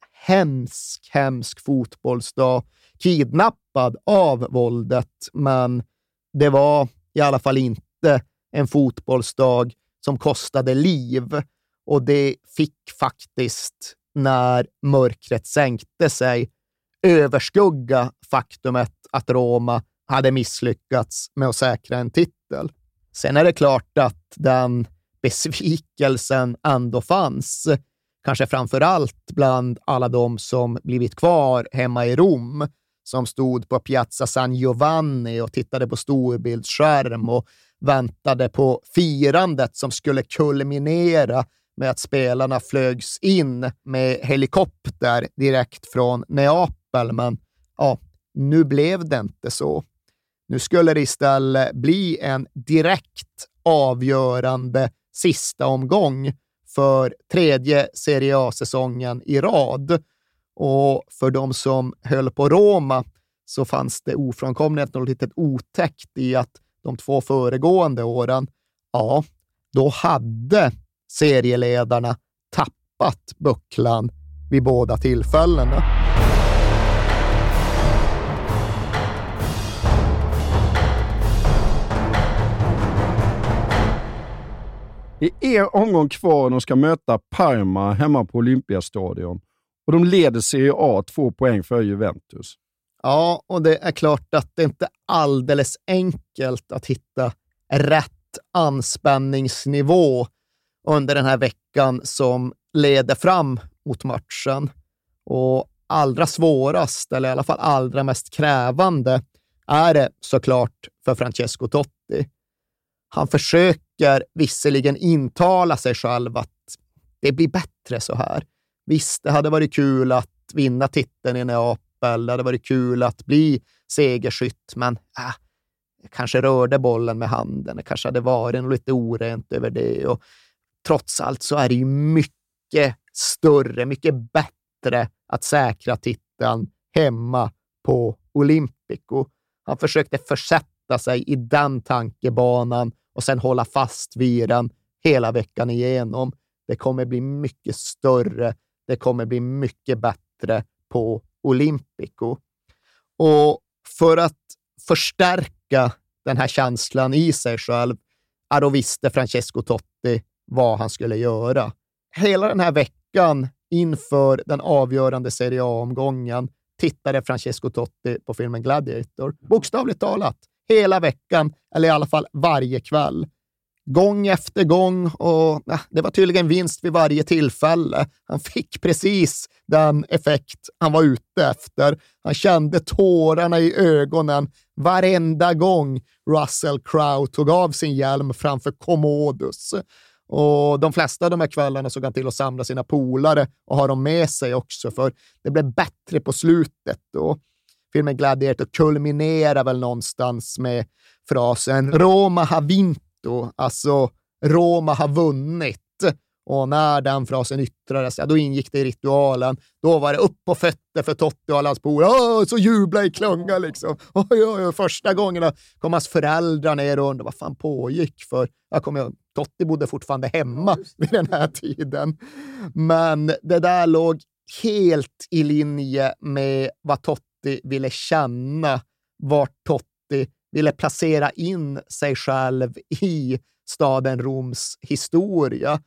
hemsk fotbollsdag, kidnappad av våldet, men det var i alla fall inte en fotbollsdag som kostade liv, och det fick faktiskt, när mörkret sänkte sig, överskugga faktumet att Roma hade misslyckats med att säkra en titel. Sen är det klart att den besvikelsen ändå fanns, kanske framförallt bland alla de som blivit kvar hemma i Rom, som stod på Piazza San Giovanni och tittade på storbildsskärm och väntade på firandet som skulle kulminera med att spelarna flögs in med helikopter direkt från Neapel. Men ja, nu blev det inte så. Nu skulle det istället bli en direkt avgörande sista omgång för 3:e Serie A-säsongen i rad. Och för de som höll på Roma så fanns det ofrånkomligt något litet otäckt i att de 2 föregående åren, ja, då hade serieledarna tappat bucklan vid båda tillfällena. Det är omgång kvar, de ska möta Parma hemma på Olympiastadion. Och de leder Serie A 2 poäng för Juventus. Ja, och det är klart att det inte är alldeles enkelt att hitta rätt anspänningsnivå under den här veckan som leder fram mot matchen. Och allra svårast, eller i alla fall allra mest krävande, är det såklart för Francesco Totti. Han försöker visserligen intala sig själv att det blir bättre så här. Visst, det hade varit kul att vinna titeln i Neapel, det hade varit kul att bli segerskytt, men kanske rörde bollen med handen, det kanske hade varit lite orent över det, och trots allt så är det ju mycket större, mycket bättre att säkra titeln hemma på Olympico. Han försökte försätta sig i den tankebanan och sen hålla fast vid den hela veckan igenom. Det kommer bli mycket större, det kommer bli mycket bättre på Olympico. Och för att förstärka den här känslan i sig själv, då visste Francesco Totti vad han skulle göra. Hela den här veckan inför den avgörande Serie A-omgången tittade Francesco Totti på filmen Gladiator. Bokstavligt talat, hela veckan, eller i alla fall varje kväll. Gång efter gång, och det var tydligen vinst vid varje tillfälle. Han fick precis den effekt han var ute efter. Han kände tårarna i ögonen varenda gång Russell Crowe tog av sin hjälm framför Commodus. Och de flesta av de här kvällarna såg han till att samla sina polare och ha dem med sig också, för det blev bättre på slutet då. Filmen Gladiator kulminerar väl någonstans med frasen Roma ha vinto. Alltså Roma har vunnit, och när den frasen yttrades, då ingick det i ritualen. Då var det upp på fötter för Totti och alla hans polare, så jubla i klunga liksom. Första gången kom hans föräldrar ner och undrade vad fan pågick, för Totti bodde fortfarande hemma vid den här tiden. Men det där låg helt i linje med vad Totti ville känna, vart Totti ville placera in sig själv i staden Roms historia.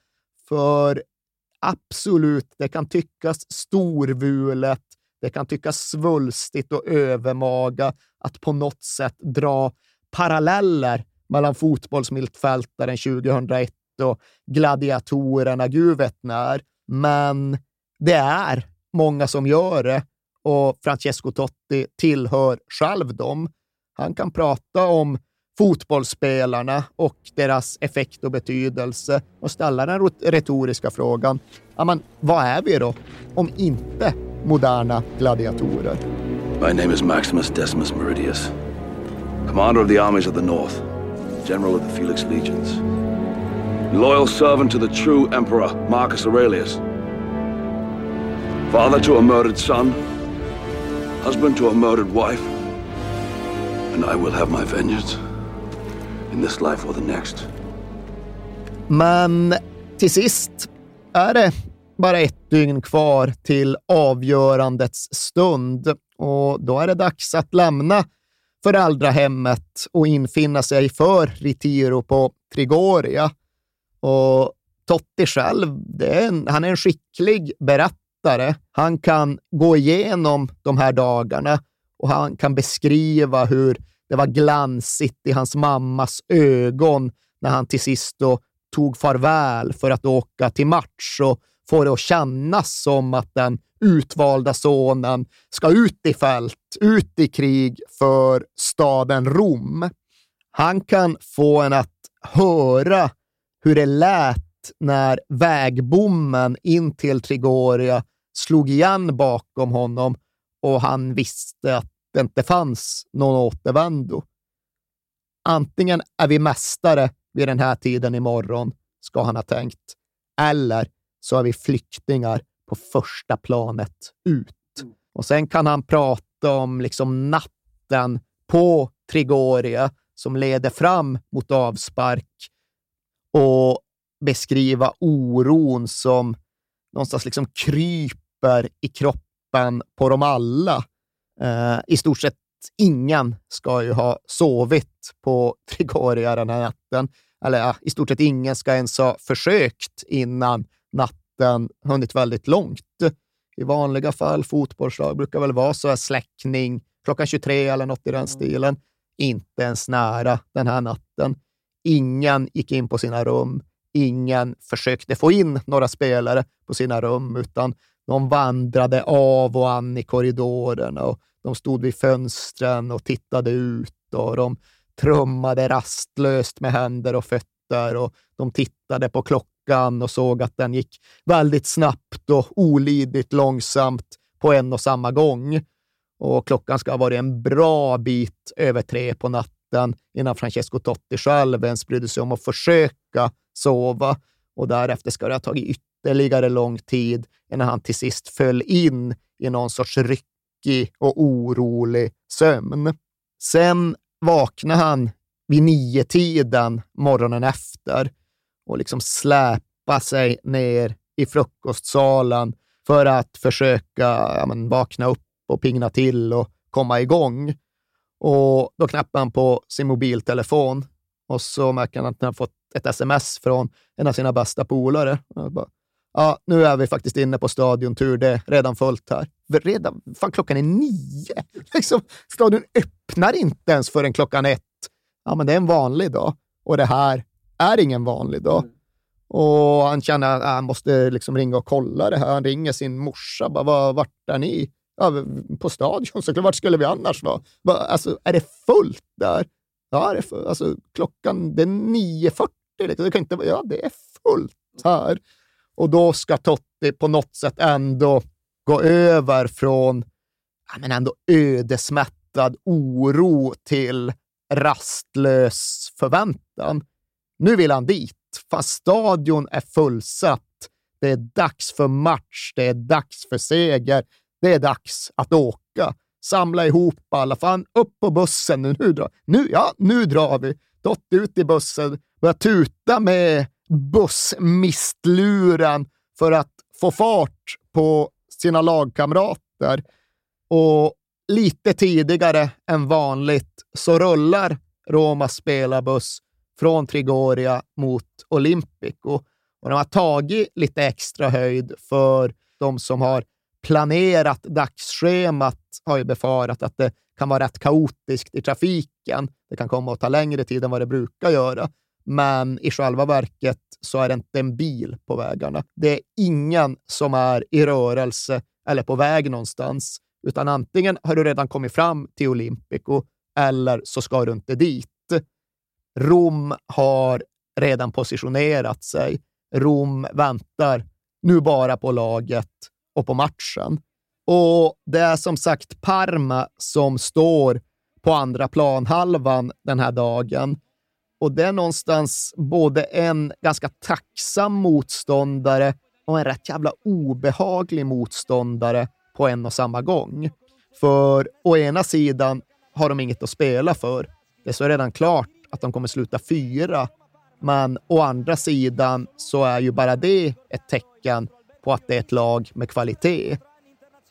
För absolut, det kan tyckas storvulet, det kan tyckas svulstigt och övermaga att på något sätt dra paralleller mellan fotbollsmiltfältaren 2001 och gladiatorerna gud vet när. Men det är många som gör det, och Francesco Totti tillhör själv dem. Han kan prata om fotbollsspelarna och deras effekt och betydelse och ställa den retoriska frågan. Men vad är vi då om inte moderna gladiatorer? My name is Maximus Decimus Meridius, commander of the armies of the north, general of the Felix legions, loyal servant to the true emperor Marcus Aurelius, father to a murdered son, husband to a murdered wife. And I will have my vengeance in this life or the next. Men till sist är det bara ett dygn kvar till avgörandets stund, och då är det dags att lämna föräldrahemmet och infinna sig för Ritiro på Trigoria. Och Totti själv, han är en skicklig berättare. Han kan gå igenom de här dagarna, och han kan beskriva hur det var glansigt i hans mammas ögon när han till sist då tog farväl för att åka till match, och få det att kännas som att den utvalda sonen ska ut i fält, ut i krig för staden Rom. Han kan få en att höra hur det lät när vägbommen in till Trigoria slog igen bakom honom, och han visste att det inte fanns någon återvändo. Antingen är vi mästare vid den här tiden imorgon, ska han ha tänkt. Eller så är vi flyktingar på första planet ut. Och sen kan han prata om liksom natten på Trigoria som leder fram mot avspark, och beskriva oron som någonstans liksom kryper i kroppen på dem alla. I stort sett ingen ska ju ha sovit på Trigoria den här natten. Eller i stort sett ingen ska ens ha försökt innan natten hunnit väldigt långt. I vanliga fall, fotbollslag brukar väl vara så här släckning klockan 23 eller något i den stilen. Inte ens nära den här natten. Ingen gick in på sina rum. Ingen försökte få in några spelare på sina rum, utan de vandrade av och an i korridorerna, och de stod vid fönstren och tittade ut, och de trummade rastlöst med händer och fötter, och de tittade på klockan och såg att den gick väldigt snabbt och olidligt långsamt på en och samma gång. Och klockan ska ha varit en bra bit över 3 på natten innan Francesco Totti själv ens brydde sig om att försöka sova, och därefter ska det ha tagit det ligger lång tid innan han till sist föll in i någon sorts ryckig och orolig sömn. Sen vaknade han vid 9-tiden morgonen efter och liksom släpa sig ner i frukostsalen för att försöka vakna upp och pingna till och komma igång. Och då knappar han på sin mobiltelefon och så märker han att han fått ett sms från en av sina bästa polare. Ja, nu är vi faktiskt inne på stadiontur, det är redan fullt här. Redan, fan, klockan är 9. Liksom, stadion öppnar inte ens förrän klockan 1. Ja, men det är en vanlig dag. Och det här är ingen vanlig dag. Och han känner att han måste liksom ringa och kolla det här. Han ringer sin morsa. Bara, vart är ni? Ja, på stadion. Så vart skulle vi annars vara? Alltså, är det fullt där? Ja, alltså, klockan det är 9:40. Det kan inte, ja, det är fullt här. Och då ska Totti på något sätt ändå gå över från men ändå ödesmättad oro till rastlös förväntan. Nu vill han dit. Fast stadion är fullsatt. Det är dags för match. Det är dags för seger. Det är dags att åka. Samla ihop alla. Fan, upp på bussen nu. Nu drar vi. Totti ut i bussen. Börjar tuta med bussmistluren för att få fart på sina lagkamrater. Och lite tidigare än vanligt så rullar Romas spelarbuss från Trigoria mot Olympico. Och de har tagit lite extra höjd för de som har planerat dagsschemat har ju befarat att det kan vara rätt kaotiskt i trafiken. Det kan komma att ta längre tid än vad det brukar göra. Men i själva verket så är det inte en bil på vägarna. Det är ingen som är i rörelse eller på väg någonstans. Utan antingen har du redan kommit fram till Olympico eller så ska du inte dit. Rom har redan positionerat sig. Rom väntar nu bara på laget och på matchen. Och det är som sagt Parma som står på andra planhalvan den här dagen. Och det är någonstans både en ganska tacksam motståndare och en rätt jävla obehaglig motståndare på en och samma gång. För å ena sidan har de inget att spela för. Det är redan klart att de kommer sluta 4. Men å andra sidan så är ju bara det ett tecken på att det är ett lag med kvalitet.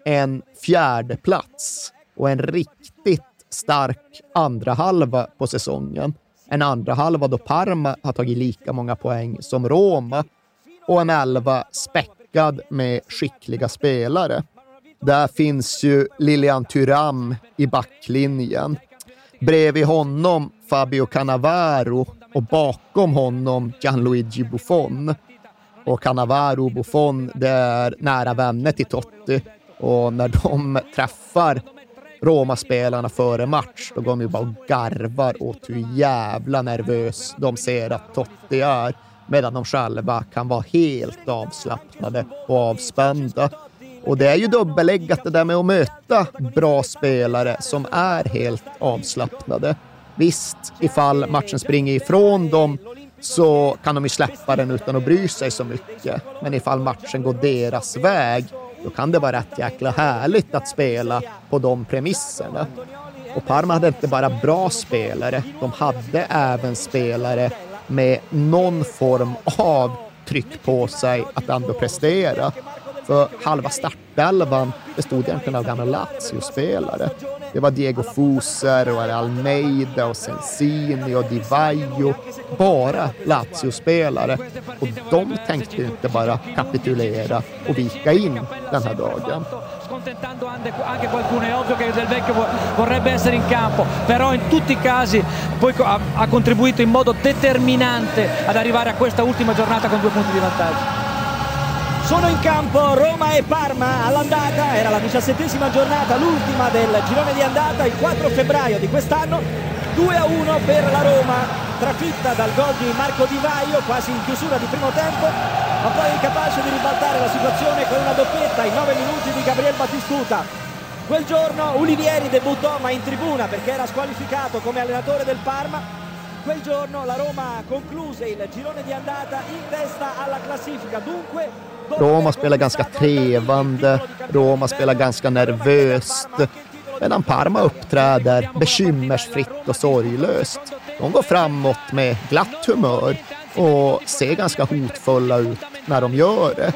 En fjärde plats och en riktigt stark andra halva på säsongen. En andra halva då Parma har tagit lika många poäng som Roma. Och en 11 späckad med skickliga spelare. Där finns ju Lilian Thuram i backlinjen. Bredvid honom Fabio Cannavaro och bakom honom Gianluigi Buffon. Och Cannavaro och Buffon, det är nära vänner till Totti. Och när de träffar Roma-spelarna före match, då går de ju bara och garvar åt hur jävla nervös de ser att Totti är. Medan de själva kan vara helt avslappnade och avspända. Och det är ju dubbeläggat det där med att möta bra spelare som är helt avslappnade. Visst, ifall matchen springer ifrån dem så kan de ju släppa den utan att bry sig så mycket. Men ifall matchen går deras väg, då kan det vara rätt jäkla härligt att spela på de premisserna. Och Parma hade inte bara bra spelare, de hade även spelare med någon form av tryck på sig att ändå prestera. För halva startelvan bestod egentligen av gamla Lazio-spelare. Det var Diego Fuser och Almeida och Sensini och Di Vaio. Bara Lazio-spelare. Och de tänkte inte bara kapitulera och vika in den här dagen. Scontentando anche qualcuno è ovvio che Del Vecchio vorrebbe essere in campo, però in tutti i casi poi ha contribuito in modo determinante ad arrivare a questa ultima giornata con 2 punti di vantaggio. Sono in campo Roma e Parma all'andata, era la 17ª giornata, l'ultima del girone di andata, il 4 febbraio di quest'anno, 2-1 per la Roma, trafitta dal gol di Marco Di Vaio quasi in chiusura di primo tempo, ma poi incapace di ribaltare la situazione con una doppietta ai 9 minuti di Gabriel Batistuta. Quel giorno Ulivieri debuttò ma in tribuna perché era squalificato come allenatore del Parma. Quel giorno la Roma concluse il girone di andata in testa alla classifica, dunque Roma spelar ganska trevande, Roma spelar ganska nervöst, medan Parma uppträder bekymmersfritt och sorglöst. De går framåt med glatt humör och ser ganska hotfulla ut när de gör det.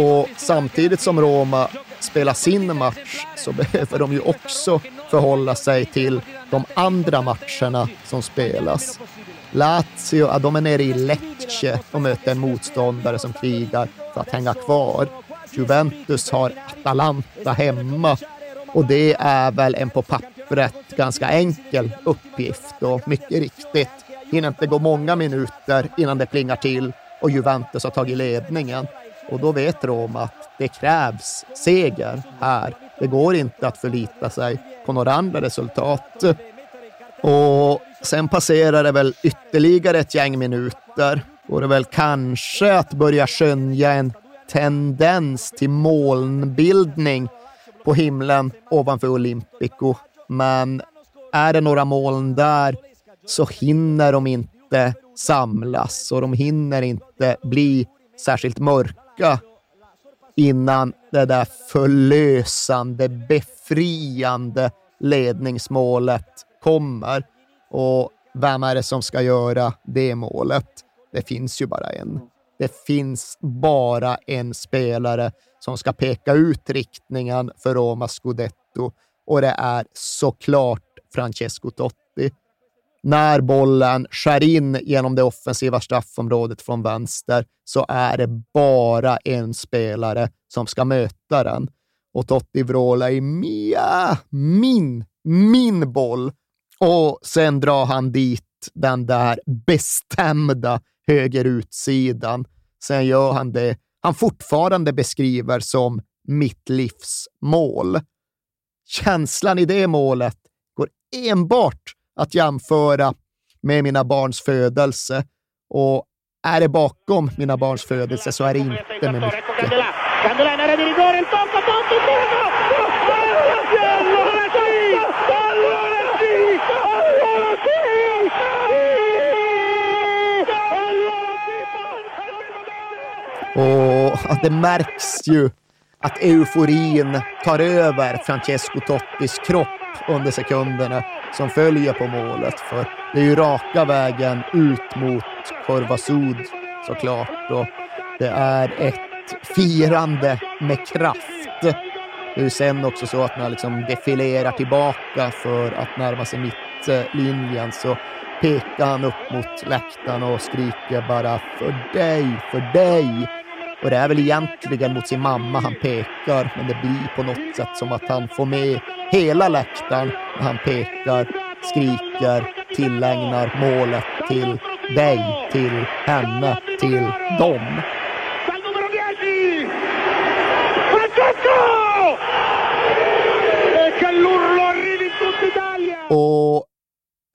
Och samtidigt som Roma spelar sin match så behöver de ju också förhålla sig till de andra matcherna som spelas. Lazio, de är nere i Lecce och möter en motståndare som krigar för att hänga kvar. Juventus har Atalanta hemma och det är väl en på pappret ganska enkel uppgift. Och mycket riktigt, hinner inte gå många minuter innan det plingar till och Juventus har tagit ledningen. Och då vet Roma att det krävs seger här. Det går inte att förlita sig på några andra resultat. Och sen passerar det väl ytterligare ett gäng minuter. Går det väl kanske att börja skönja en tendens till molnbildning på himlen ovanför Olympico. Men är det några moln där så hinner de inte samlas. Och de hinner inte bli särskilt mörka innan det där förlösande, befriande ledningsmålet kommer. Och vem är det som ska göra det målet? Det finns ju bara en. Det finns bara en spelare som ska peka ut riktningen för Roma Scudetto. Och det är såklart Francesco Totti. När bollen skär in genom det offensiva straffområdet från vänster så är det bara en spelare som ska möta den. Och Totti vrålar i min boll. Och sen drar han dit den där bestämda högerutsidan. Sen gör han det han fortfarande beskriver som mitt livs mål. Känslan i det målet går enbart att jämföra med mina barns födelse. Och är det bakom mina barns födelse så är det inte med mycket. Och det märks ju att euforin tar över Francesco Tottis kropp under sekunderna som följer på målet. För det är ju raka vägen ut mot Curva Sud såklart. Och det är ett firande med kraft. Det är ju sen också så att man liksom defilerar tillbaka för att närma sig mittlinjen så pekar han upp mot läktaren och skriker bara för dig, för dig. Och det är väl egentligen mot sin mamma han pekar, men det blir på något sätt som att han får med hela läktaren när han pekar, skriker, tillägnar målet till dig, till henne, till dem. Och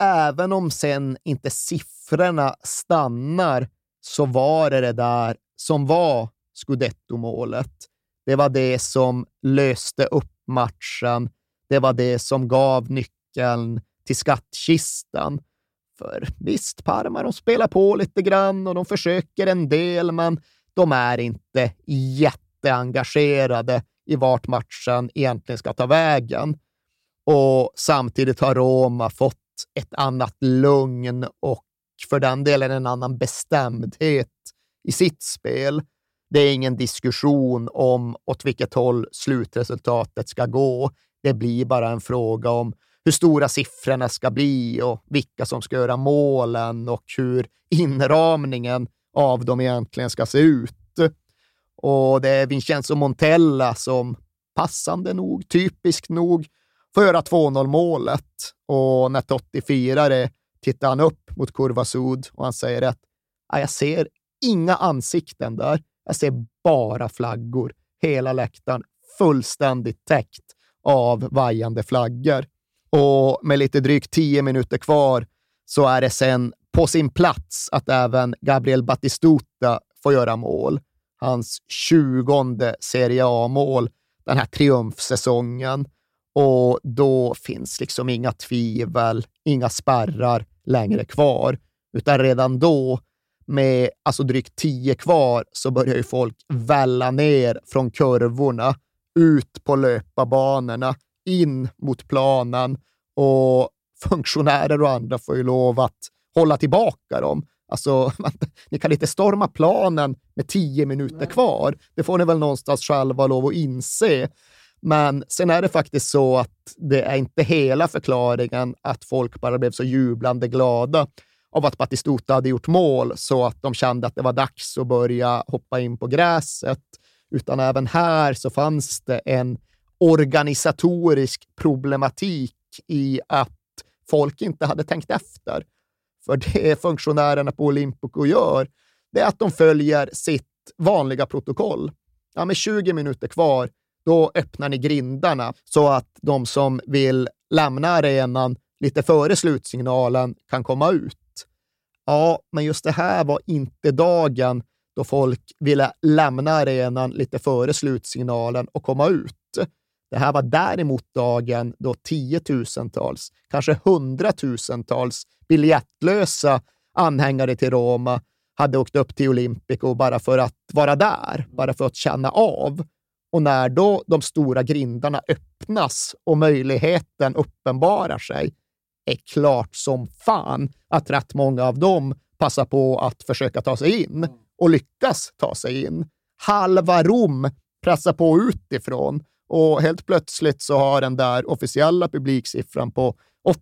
även om sen inte siffrorna stannar så var det där som var Scudetto-målet. Det var det som löste upp matchen. Det var det som gav nyckeln till skattkistan. För visst, Parma, de spelar på lite grann och de försöker en del, men de är inte jätteengagerade i vart matchen egentligen ska ta vägen. Och samtidigt har Roma fått ett annat lugn och för den delen en annan bestämdhet i sitt spel. Det är ingen diskussion om åt vilket håll slutresultatet ska gå. Det blir bara en fråga om hur stora siffrorna ska bli och vilka som ska göra målen och hur inramningen av dem egentligen ska se ut. Och det är Vincenzo Montella som passande nog, typiskt nog, får göra 2-0-målet. Och när Totti firar det tittar han upp mot Curva Sud och han säger att jag ser inga ansikten där. Jag ser bara flaggor. Hela läktaren fullständigt täckt av vajande flaggor. Och med lite drygt 10 minuter kvar så är det sen på sin plats att även Gabriel Batistuta får göra mål. Hans 20:e Serie A-mål den här triumfsäsongen. Och då finns liksom inga tvivel, inga spärrar längre kvar. Utan redan då med alltså drygt 10 kvar så börjar ju folk välla ner från kurvorna, ut på löpabanorna, in mot planen, och funktionärer och andra får ju lov att hålla tillbaka dem. Alltså, ni kan inte storma planen med 10 minuter kvar. Det får ni väl någonstans själva lov att inse. Men sen är det faktiskt så att det är inte hela förklaringen att folk bara blev så jublande glada av att Batistuta hade gjort mål så att de kände att det var dags att börja hoppa in på gräset. Utan även här så fanns det en organisatorisk problematik i att folk inte hade tänkt efter. För det funktionärerna på Olympico gör, det är att de följer sitt vanliga protokoll. Ja, med 20 minuter kvar, då öppnar ni grindarna så att de som vill lämna arenan lite före slutsignalen kan komma ut. Ja, men just det här var inte dagen då folk ville lämna arenan lite före slutsignalen och komma ut. Det här var däremot dagen då 10 000-tals, kanske 100 000-tals biljettlösa anhängare till Roma hade åkt upp till Olympico bara för att vara där, bara för att känna av. Och när då de stora grindarna öppnas och möjligheten uppenbarar sig, är klart som fan att rätt många av dem passar på att försöka ta sig in och lyckas ta sig in. Halva Rom pressar på utifrån och helt plötsligt så har den där officiella publiksiffran på 80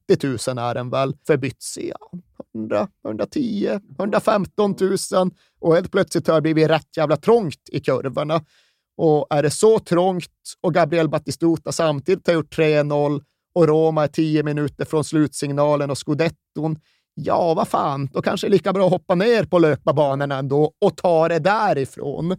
000 är den väl förbytts i 100, 110, 115 000 och helt plötsligt har det blivit rätt jävla trångt i kurvorna. Och är det så trångt och Gabriel Batistuta samtidigt har gjort 3-0 och Roma är 10 minuter från slutsignalen och scudetton, ja vad fan, då kanske är lika bra att hoppa ner på löpabanorna ändå och ta det därifrån.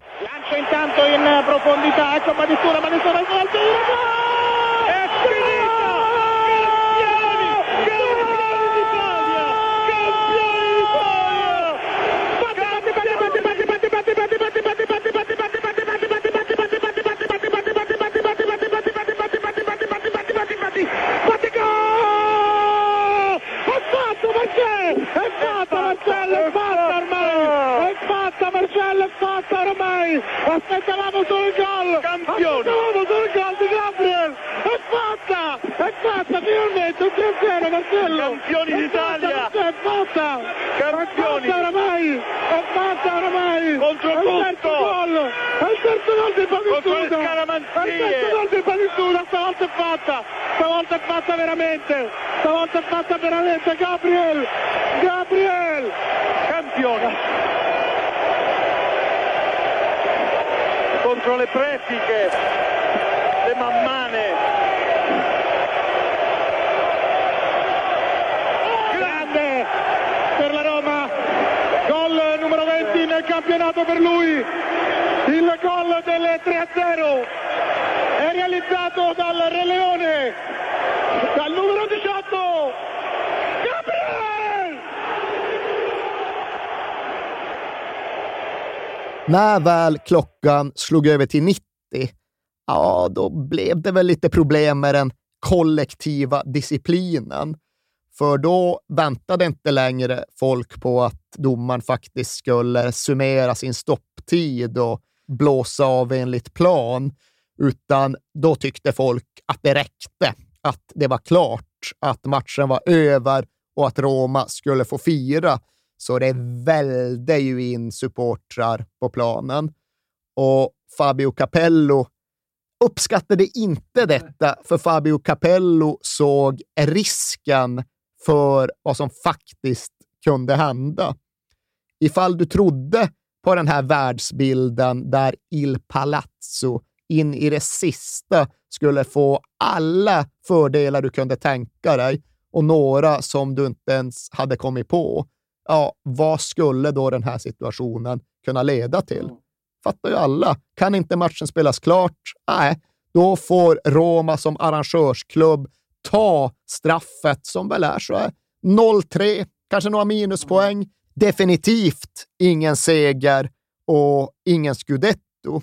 När väl klockan slog över till 90, ja då blev det väl lite problem med den kollektiva disciplinen. För då väntade inte längre folk på att domaren faktiskt skulle summera sin stopptid och blåsa av enligt plan. Utan då tyckte folk att det räckte, att det var klart, att matchen var över och att Roma skulle få fira. Så det välde ju in supportrar på planen. Och Fabio Capello uppskattade inte detta, för Fabio Capello såg risken för vad som faktiskt kunde hända. Ifall du trodde på den här världsbilden där Il Palazzo in i det sista skulle få alla fördelar du kunde tänka dig och några som du inte ens hade kommit på, ja, vad skulle då den här situationen kunna leda till? Fattar ju alla. Kan inte matchen spelas klart? Nej, då får Roma som arrangörsklubb ta straffet som väl är så här 0-3, kanske några minuspoäng. Definitivt ingen seger och ingen scudetto.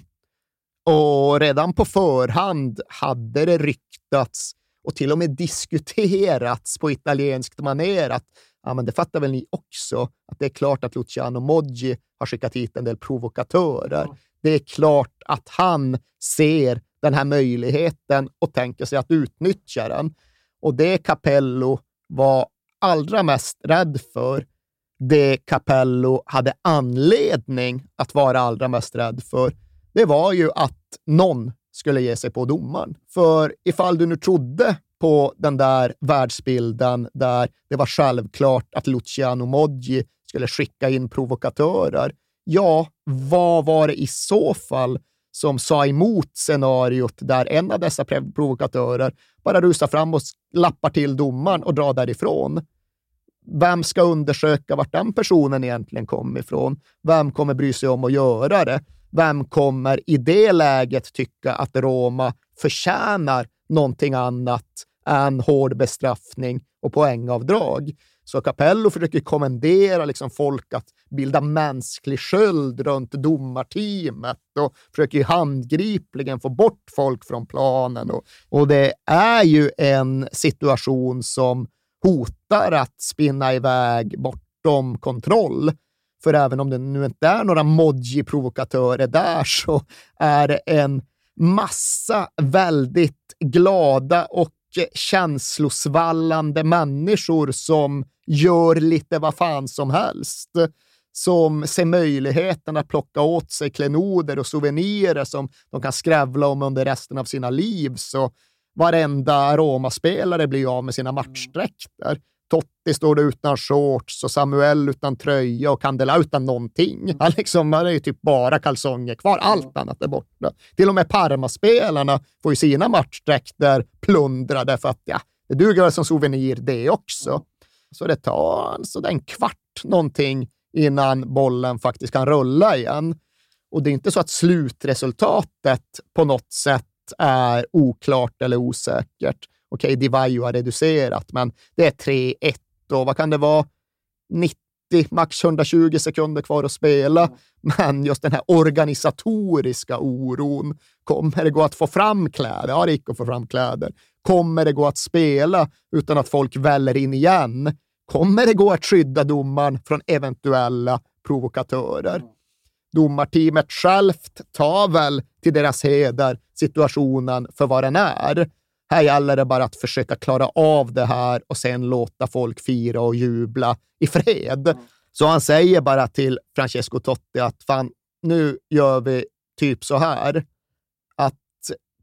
Och redan på förhand hade det ryktats och till och med diskuterats på italienskt maner att ja, men det fattar väl ni också att det är klart att Luciano Moggi har skickat hit en del provokatörer. Mm. Det är klart att han ser den här möjligheten och tänker sig att utnyttja den. Och det Capello var allra mest rädd för, det Capello hade anledning att vara allra mest rädd för, det var ju att någon skulle ge sig på domaren. För ifall du nu trodde på den där världsbilden där det var självklart att Luciano Moggi skulle skicka in provokatörer, ja, vad var det i så fall som sa emot scenariot där en av dessa provokatörer bara rusar fram och lappar till domaren och drar därifrån? Vem ska undersöka vart den personen egentligen kom ifrån? Vem kommer bry sig om att göra det? Vem kommer i det läget tycka att Roma förtjänar någonting annat än hård bestraffning och poängavdrag? Så Capello försöker kommendera liksom folk att bilda mänsklig sköld runt domarteamet och försöker handgripligen få bort folk från planen. Och det är ju en situation som hotar att spinna iväg bortom kontroll. För även om det nu inte är några Moggi-provokatörer där, så är det en massa väldigt glada och känslosvallande människor som gör lite vad fan som helst, som ser möjligheten att plocka åt sig klenoder och souvenirer som de kan skrävla om under resten av sina liv. Så varenda Roma-spelare blir av med sina matchdräkter. Totti står det utan shorts och Samuel utan tröja och Candela utan någonting. Han liksom har ju typ bara kalsonger kvar, allt annat är borta. Till och med Parma-spelarna får ju sina matchdräkter plundrade för att ja, det duger som souvenir det också. Så det tar alltså en kvart någonting innan bollen faktiskt kan rulla igen. Och det är inte så att slutresultatet på något sätt är oklart eller osäkert. Okej, Di Vaio har reducerat, men det är 3-1 och vad kan det vara? 90, max 120 sekunder kvar att spela. Men just den här organisatoriska oron. Kommer det gå att få fram kläder? Ja, det gick att få fram kläder. Kommer det gå att spela utan att folk väller in igen? Kommer det gå att skydda domaren från eventuella provokatörer? Domarteamet självt tar väl till deras heder situationen för vad den är. Här gäller det bara att försöka klara av det här och sen låta folk fira och jubla i fred. Så han säger bara till Francesco Totti att fan, nu gör vi typ så här. Att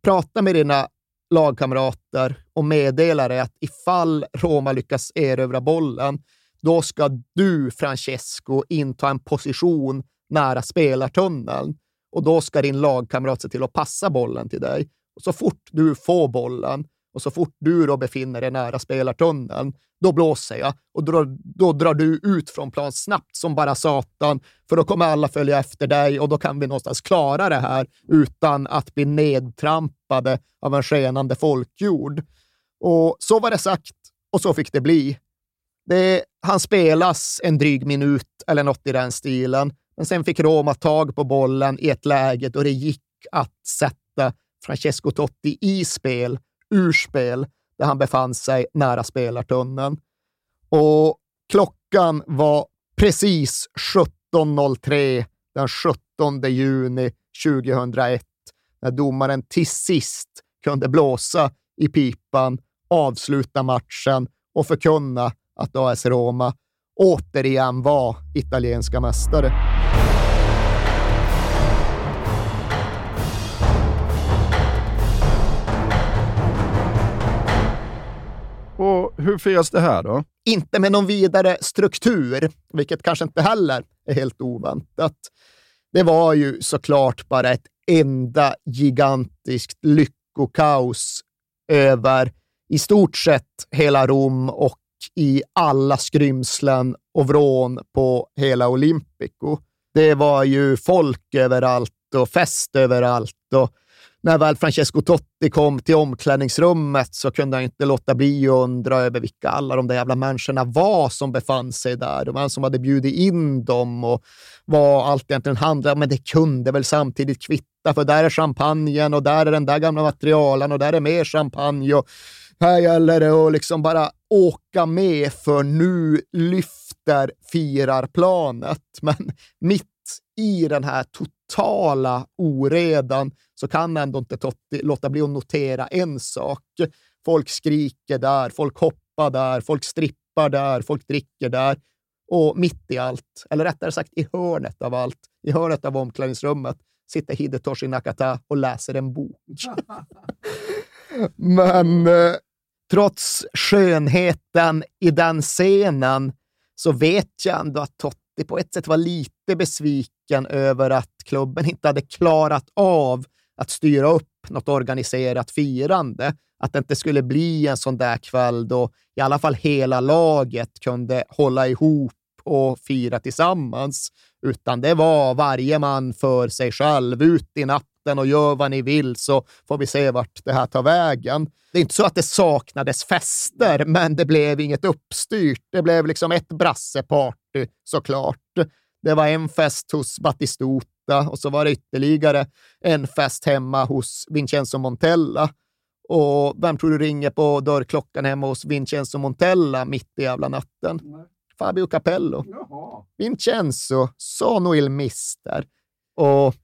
prata med dina lagkamrater och meddela dig att ifall Roma lyckas erövra bollen, då ska du, Francesco, inta en position nära spelartunneln. Och då ska din lagkamrat se till att passa bollen till dig. Och så fort du får bollen och så fort du då befinner dig nära spelartunneln, då blåser jag. Och då drar du ut från plan snabbt som bara satan, för då kommer alla följa efter dig och då kan vi någonstans klara det här utan att bli nedtrampade av en skenande folkjord. Och så var det sagt och så fick det bli. Han spelas en dryg minut eller något i den stilen. Men sen fick Roma tag på bollen i ett läge och det gick att sätta Francesco Totti i spel, urspel, där han befann sig nära spelartunneln. Och klockan var precis 17.03 den 17 juni 2001 när domaren till sist kunde blåsa i pipan, avsluta matchen och förkunna att AS Roma återigen var italienska mästare. Och hur firas det här då? Inte med någon vidare struktur, vilket kanske inte heller är helt oväntat. Det var ju såklart bara ett enda gigantiskt lyckokaos över i stort sett hela Rom och i alla skrymslen och vrån på hela Olympico. Det var ju folk överallt och fest överallt, och när väl Francesco Totti kom till omklädningsrummet så kunde han inte låta bli att undra över vilka alla de där jävla människorna var som befann sig där. Det var han som hade bjudit in dem och vad allt egentligen handlade om, men det kunde väl samtidigt kvitta, för där är champagnen och där är den där gamla materialen och där är mer champagne och Här gäller det att liksom bara åka med, för nu lyfter firarplanet. Men mitt i den här totala oredan så kan ändå inte Totti låta bli att notera en sak. Folk skriker där, folk hoppar där, folk strippar där, folk dricker där. Och mitt i allt, eller rättare sagt i hörnet av allt, i hörnet av omklädningsrummet, sitter Hidetoshi Nakata och läser en bok. Men trots skönheten i den scenen så vet jag ändå att Totti på ett sätt var lite besviken över att klubben inte hade klarat av att styra upp något organiserat firande. Att det inte skulle bli en sån där kväll då i alla fall hela laget kunde hålla ihop och fira tillsammans. Utan det var varje man för sig själv, ut i natten och gör vad ni vill så får vi se vart det här tar vägen. Det är inte så att det saknades fester, men det blev inget uppstyrt. Det blev liksom ett brasseparty såklart. Det var en fest hos Battistuta och så var det ytterligare en fest hemma hos Vincenzo Montella. Och vem tror du ringer på dörrklockan hemma hos Vincenzo Montella mitt i jävla natten? Nej. Fabio Capello. Jaha. Vincenzo, sono il mister. Och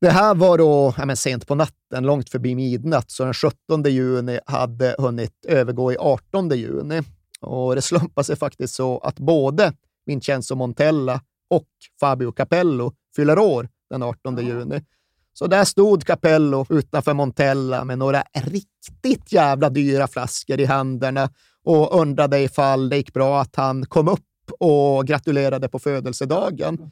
det här var då sent på natten, långt förbi midnatt. Så den 17 juni hade hunnit övergå i 18 juni. Och det slumpade sig faktiskt så att både Vincenzo Montella och Fabio Capello fyller år den 18 juni. Så där stod Capello utanför Montella med några riktigt jävla dyra flaskor i händerna och undrade ifall det gick bra att han kom upp och gratulerade på födelsedagen.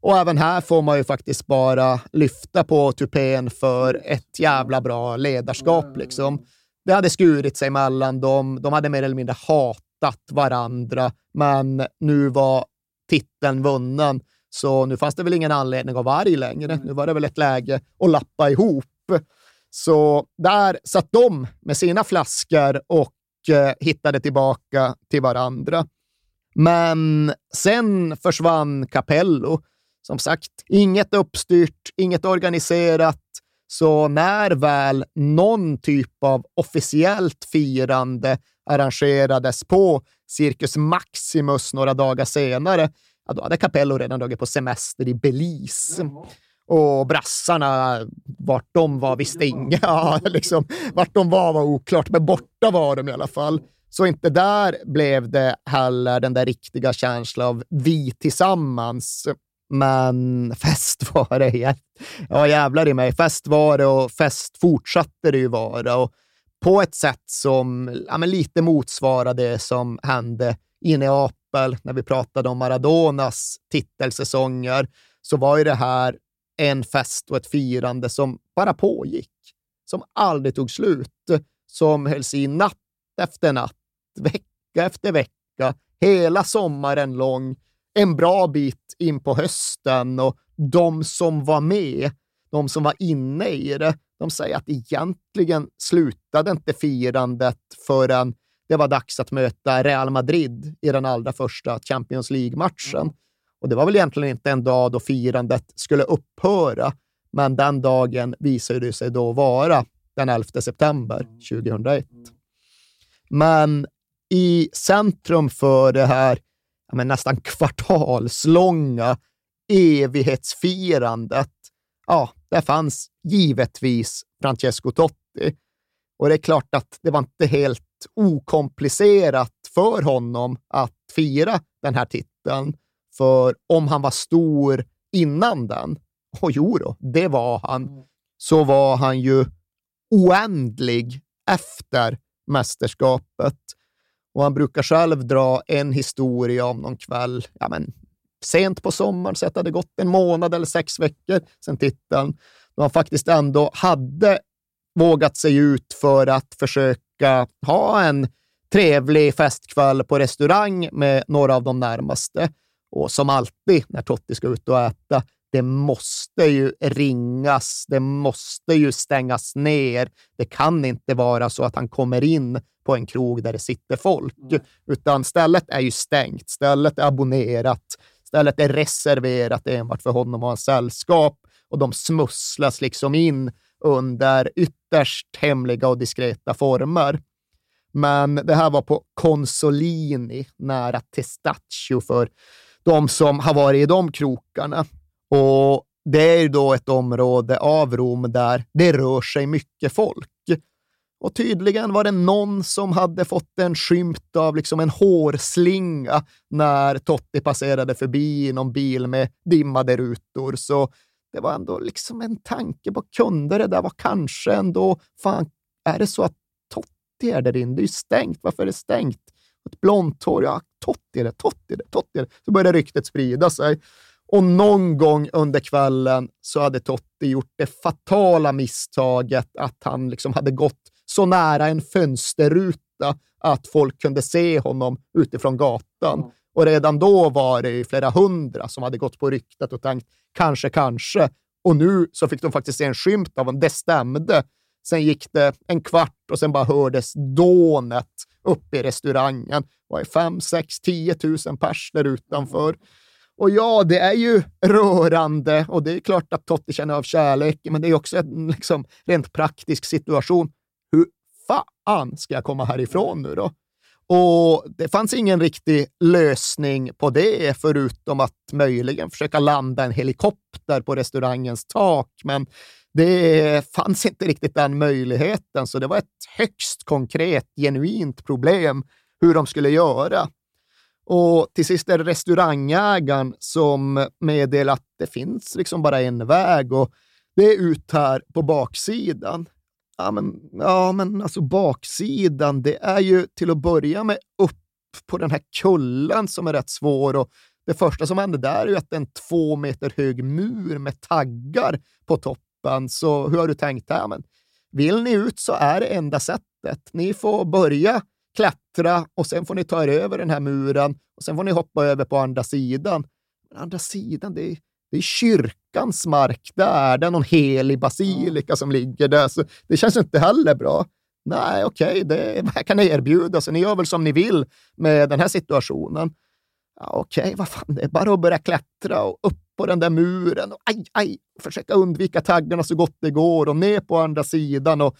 Och även här får man ju faktiskt bara lyfta på tupén för ett jävla bra ledarskap liksom. Det hade skurit sig mellan dem, de hade mer eller mindre hatat varandra, men nu var titeln vunnen. Så nu fanns det väl ingen anledning att vara arg längre. Nu var det väl ett läge att lappa ihop. Så där satt de med sina flaskor och hittade tillbaka till varandra. Men sen försvann Capello. Som sagt, inget uppstyrt, inget organiserat. Så när väl någon typ av officiellt firande arrangerades på Circus Maximus några dagar senare, ja, då hade Capello redan dragit på semester i Belize. Och brassarna, vart de var visste inga. Ja, liksom, vart de var oklart, men borta var de i alla fall. Så inte där blev det heller den där riktiga känslan av vi tillsammans. Men fest var det helt. Ja, jävlar i mig. Fest var det och fest fortsatte det ju vara. Och på ett sätt som lite motsvarar det som hände inne i Apel när vi pratade om Maradonas titelsäsonger, så var ju det här en fest och ett firande som bara pågick, som aldrig tog slut, som hölls i natt efter natt, vecka efter vecka, hela sommaren lång, en bra bit in på hösten. Och de som var med, de som var inne i det, de säger att egentligen slutade inte firandet förrän det var dags att möta Real Madrid i den allra första Champions League-matchen. Och det var väl egentligen inte en dag då firandet skulle upphöra, men den dagen visade det sig då vara den 11 september 2001. Men i centrum för det här nästan kvartalslånga evighetsfirandet, där fanns givetvis Francesco Totti. Och det är klart att det var inte helt okomplicerat för honom att fira den här titeln. För om han var stor innan den, och jo då, det var han, så var han ju oändlig efter mästerskapet. Och han brukar själv dra en historia om någon kväll, sent på sommaren, så att det hade gått en månad eller 6 veckor sedan titeln, då han faktiskt ändå hade vågat sig ut för att försöka ha en trevlig festkväll på restaurang med några av de närmaste. Och som alltid när Totti ska ut och äta, det måste ju ringas, det måste ju stängas ner. Det kan inte vara så att han kommer in på en krog där det sitter folk. Utan stället är ju stängt, stället är abonnerat, stället är reserverat enbart för honom och hans sällskap. Och de smusslas liksom in under ytterst hemliga och diskreta former. Men det här var på Consolini nära Testaccio för de som har varit i de krokarna. Och det är då ett område av Rom där det rör sig mycket folk. Och tydligen var det någon som hade fått en skymt av liksom en hårslinga när Totti passerade förbi i någon bil med dimmade rutor. Så det var ändå liksom en tanke på kunder. Det där var kanske ändå, fan, är det så att Totti är där inne? Det är ju stängt, varför är det stängt? Ett blont hår, ja, Totti är det. Så började ryktet sprida sig. Och någon gång under kvällen så hade Totti gjort det fatala misstaget att han liksom hade gått så nära en fönsterruta att folk kunde se honom utifrån gatan. Och redan då var det flera hundra som hade gått på ryktet och tänkt kanske. Och nu så fick de faktiskt se en skymt av honom. Det stämde. Sen gick det en kvart och sen bara hördes dånet uppe i restaurangen. Det var 5, 6, 10 000 pers där utanför. Och ja, det är ju rörande och det är klart att Totti känner av kärlek, men det är också en liksom rent praktisk situation. Hur fan ska jag komma härifrån nu då? Och det fanns ingen riktig lösning på det förutom att möjligen försöka landa en helikopter på restaurangens tak, men det fanns inte riktigt den möjligheten, så det var ett högst konkret, genuint problem hur de skulle göra. Och till sist är det restaurangägaren som meddelar att det finns liksom bara en väg och det är ut här på baksidan. Ja men alltså baksidan, det är ju till att börja med upp på den här kullen som är rätt svår, och det första som händer där är ju att det är en 2 meter hög mur med taggar på toppen. Så hur har du tänkt här? Men vill ni ut så är det enda sättet. Ni får börja klättra och sen får ni ta er över den här muren och sen får ni hoppa över på andra sidan. Men andra sidan, det är kyrkans mark där. Det är någon helig basilika som ligger där, så det känns inte heller bra. Nej, okej, det här kan ni erbjuda, så ni gör väl som ni vill med den här situationen. Ja, okej, vad fan, det är bara att börja klättra och upp på den där muren och försöka undvika taggarna så gott det går och ner på andra sidan och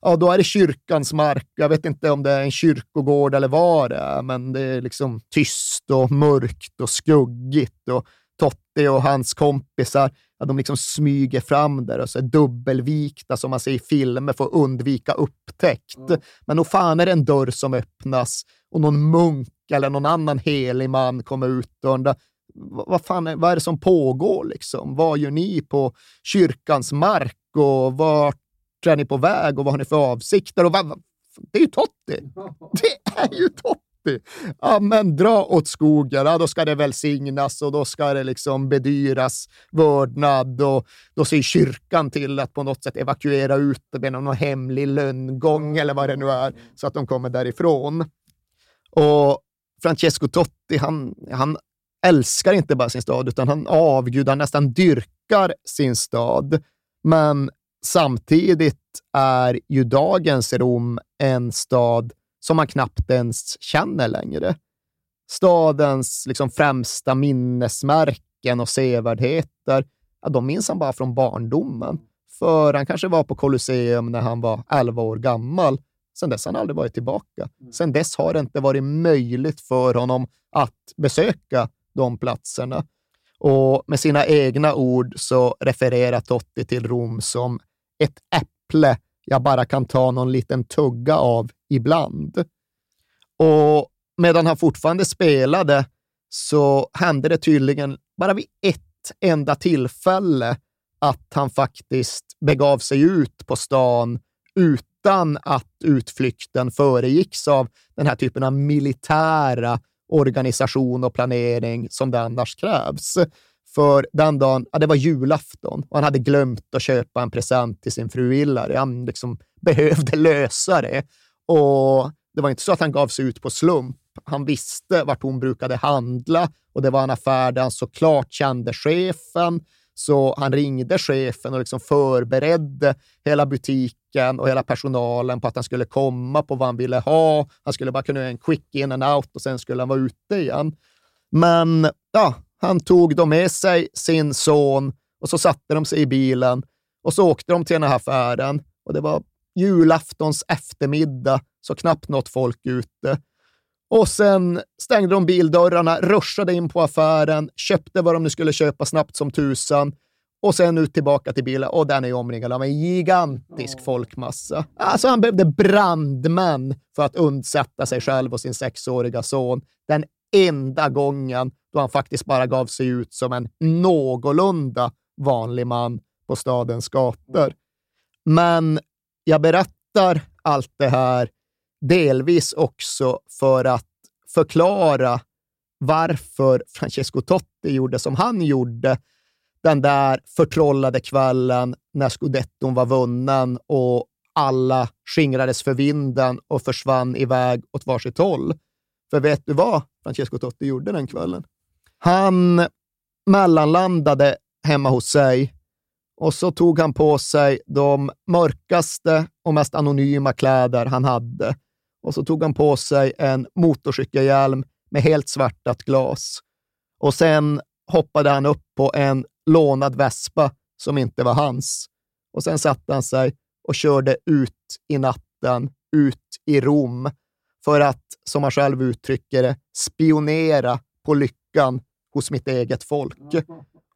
ja, då är det kyrkans mark. Jag vet inte om det är en kyrkogård eller vad det är, men det är liksom tyst och mörkt och skuggigt. Och Totti och hans kompisar, ja, de liksom smyger fram där och så är dubbelvikta som man ser i filmer för att undvika upptäckt. Men nog fan är det en dörr som öppnas och någon munk eller någon annan helig man kommer ut och undrar, vad är det som pågår liksom? Vad gör ni på kyrkans mark och vart är ni på väg och vad har ni för avsikter? Och det är ju Totti. Ja, men dra åt skogen. Ja, då ska det välsignas och då ska det liksom bedyras vördnad och då ser kyrkan till att på något sätt evakuera ut genom någon hemlig lönngång eller vad det nu är så att de kommer därifrån. Och Francesco Totti, han älskar inte bara sin stad utan han avgudar, nästan dyrkar sin stad. Men samtidigt är ju dagens Rom en stad som man knappt ens känner längre. Stadens liksom främsta minnesmärken och sevärdheter, ja, de minns han bara från barndomen. För han kanske var på Colosseum när han var 11 år gammal. Sen dess har han aldrig varit tillbaka. Sen dess har det inte varit möjligt för honom att besöka de platserna. Och med sina egna ord så refererar Totti till Rom som ett äpple jag bara kan ta någon liten tugga av ibland. Och medan han fortfarande spelade så hände det tydligen bara vid ett enda tillfälle att han faktiskt begav sig ut på stan utan att utflykten föregicks av den här typen av militära organisation och planering som det annars krävs. För den dagen, ja, det var julafton och han hade glömt att köpa en present till sin fruillare. Han liksom behövde lösa det. Och det var inte så att han gav sig ut på slump. Han visste vart hon brukade handla och det var en affär där han såklart kände chefen. Så han ringde chefen och liksom förberedde hela butiken och hela personalen på att han skulle komma på vad han ville ha. Han skulle bara kunna göra en quick in and out och sen skulle han vara ute igen. Men ja, han tog dem med sig, sin son, och så satte de sig i bilen och så åkte de till den här affären. Och det var julaftons eftermiddag så knappt något folk ute. Och sen stängde de bildörrarna, rushade in på affären, köpte vad de nu skulle köpa snabbt som tusan. Och sen ut tillbaka till bilen. Och den är omringad av en gigantisk folkmassa. Alltså han behövde brandmän för att undsätta sig själv och sin 6-åriga son. Den enda gången då han faktiskt bara gav sig ut som en någorlunda vanlig man på stadens gator. Men jag berättar allt det här delvis också för att förklara varför Francesco Totti gjorde som han gjorde den där förtrollade kvällen när Scudetton var vunnen och alla skingrades för vinden och försvann iväg åt varsitt håll. För vet du vad Francesco Totti gjorde den kvällen? Han mellanlandade hemma hos sig och så tog han på sig de mörkaste och mest anonyma kläder han hade. Och så tog han på sig en motorcykelhjälm med helt svartat glas. Och sen hoppade han upp på en lånad vespa som inte var hans. Och sen satte han sig och körde ut i natten, ut i Rom. För att, som han själv uttrycker det, spionera på lyckan hos mitt eget folk.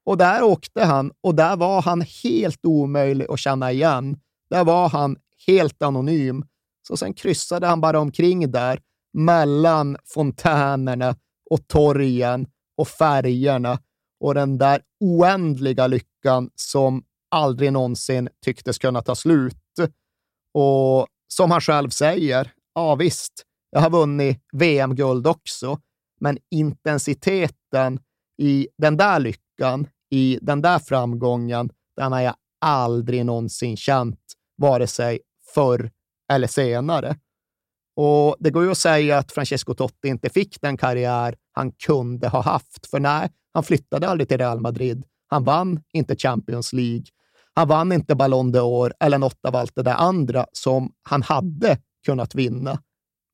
Och där åkte han och där var han helt omöjlig att känna igen. Där var han helt anonym. Så sen kryssade han bara omkring där mellan fontänerna och torgen och färgerna och den där oändliga lyckan som aldrig någonsin tycktes kunna ta slut. Och som han själv säger, ja visst, jag har vunnit VM-guld också, men intensiteten i den där lyckan, i den där framgången, den har jag aldrig någonsin känt, vare sig förr eller senare. Och det går ju att säga att Francesco Totti inte fick den karriär han kunde ha haft. För nej, han flyttade aldrig till Real Madrid. Han vann inte Champions League. Han vann inte Ballon d'Or eller något av allt det där andra som han hade kunnat vinna.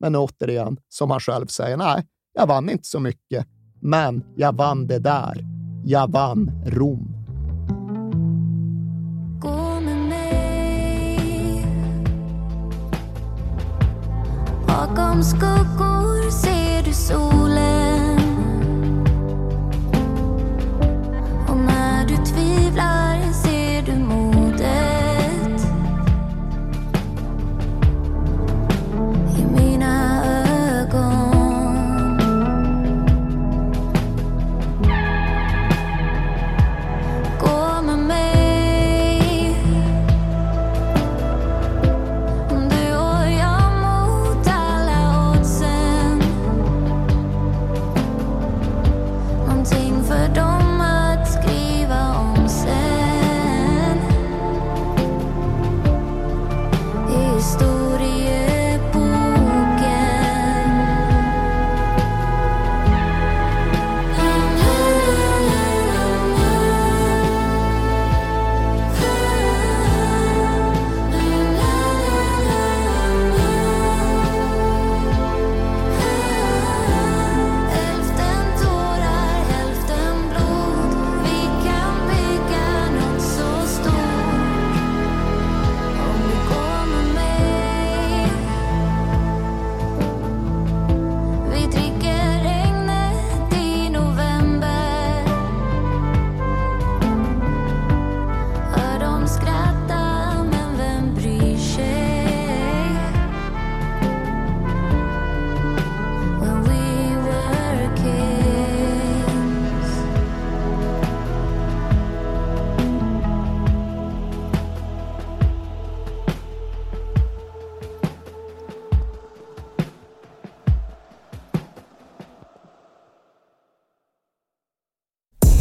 Men återigen, som han själv säger, nej, jag vann inte så mycket. Men jag vann det där. Jag vann Rom. Bakom skuggor ser du solen. Och när du tvivlar ser du modet. I mina ögon. Gå med mig.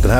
Den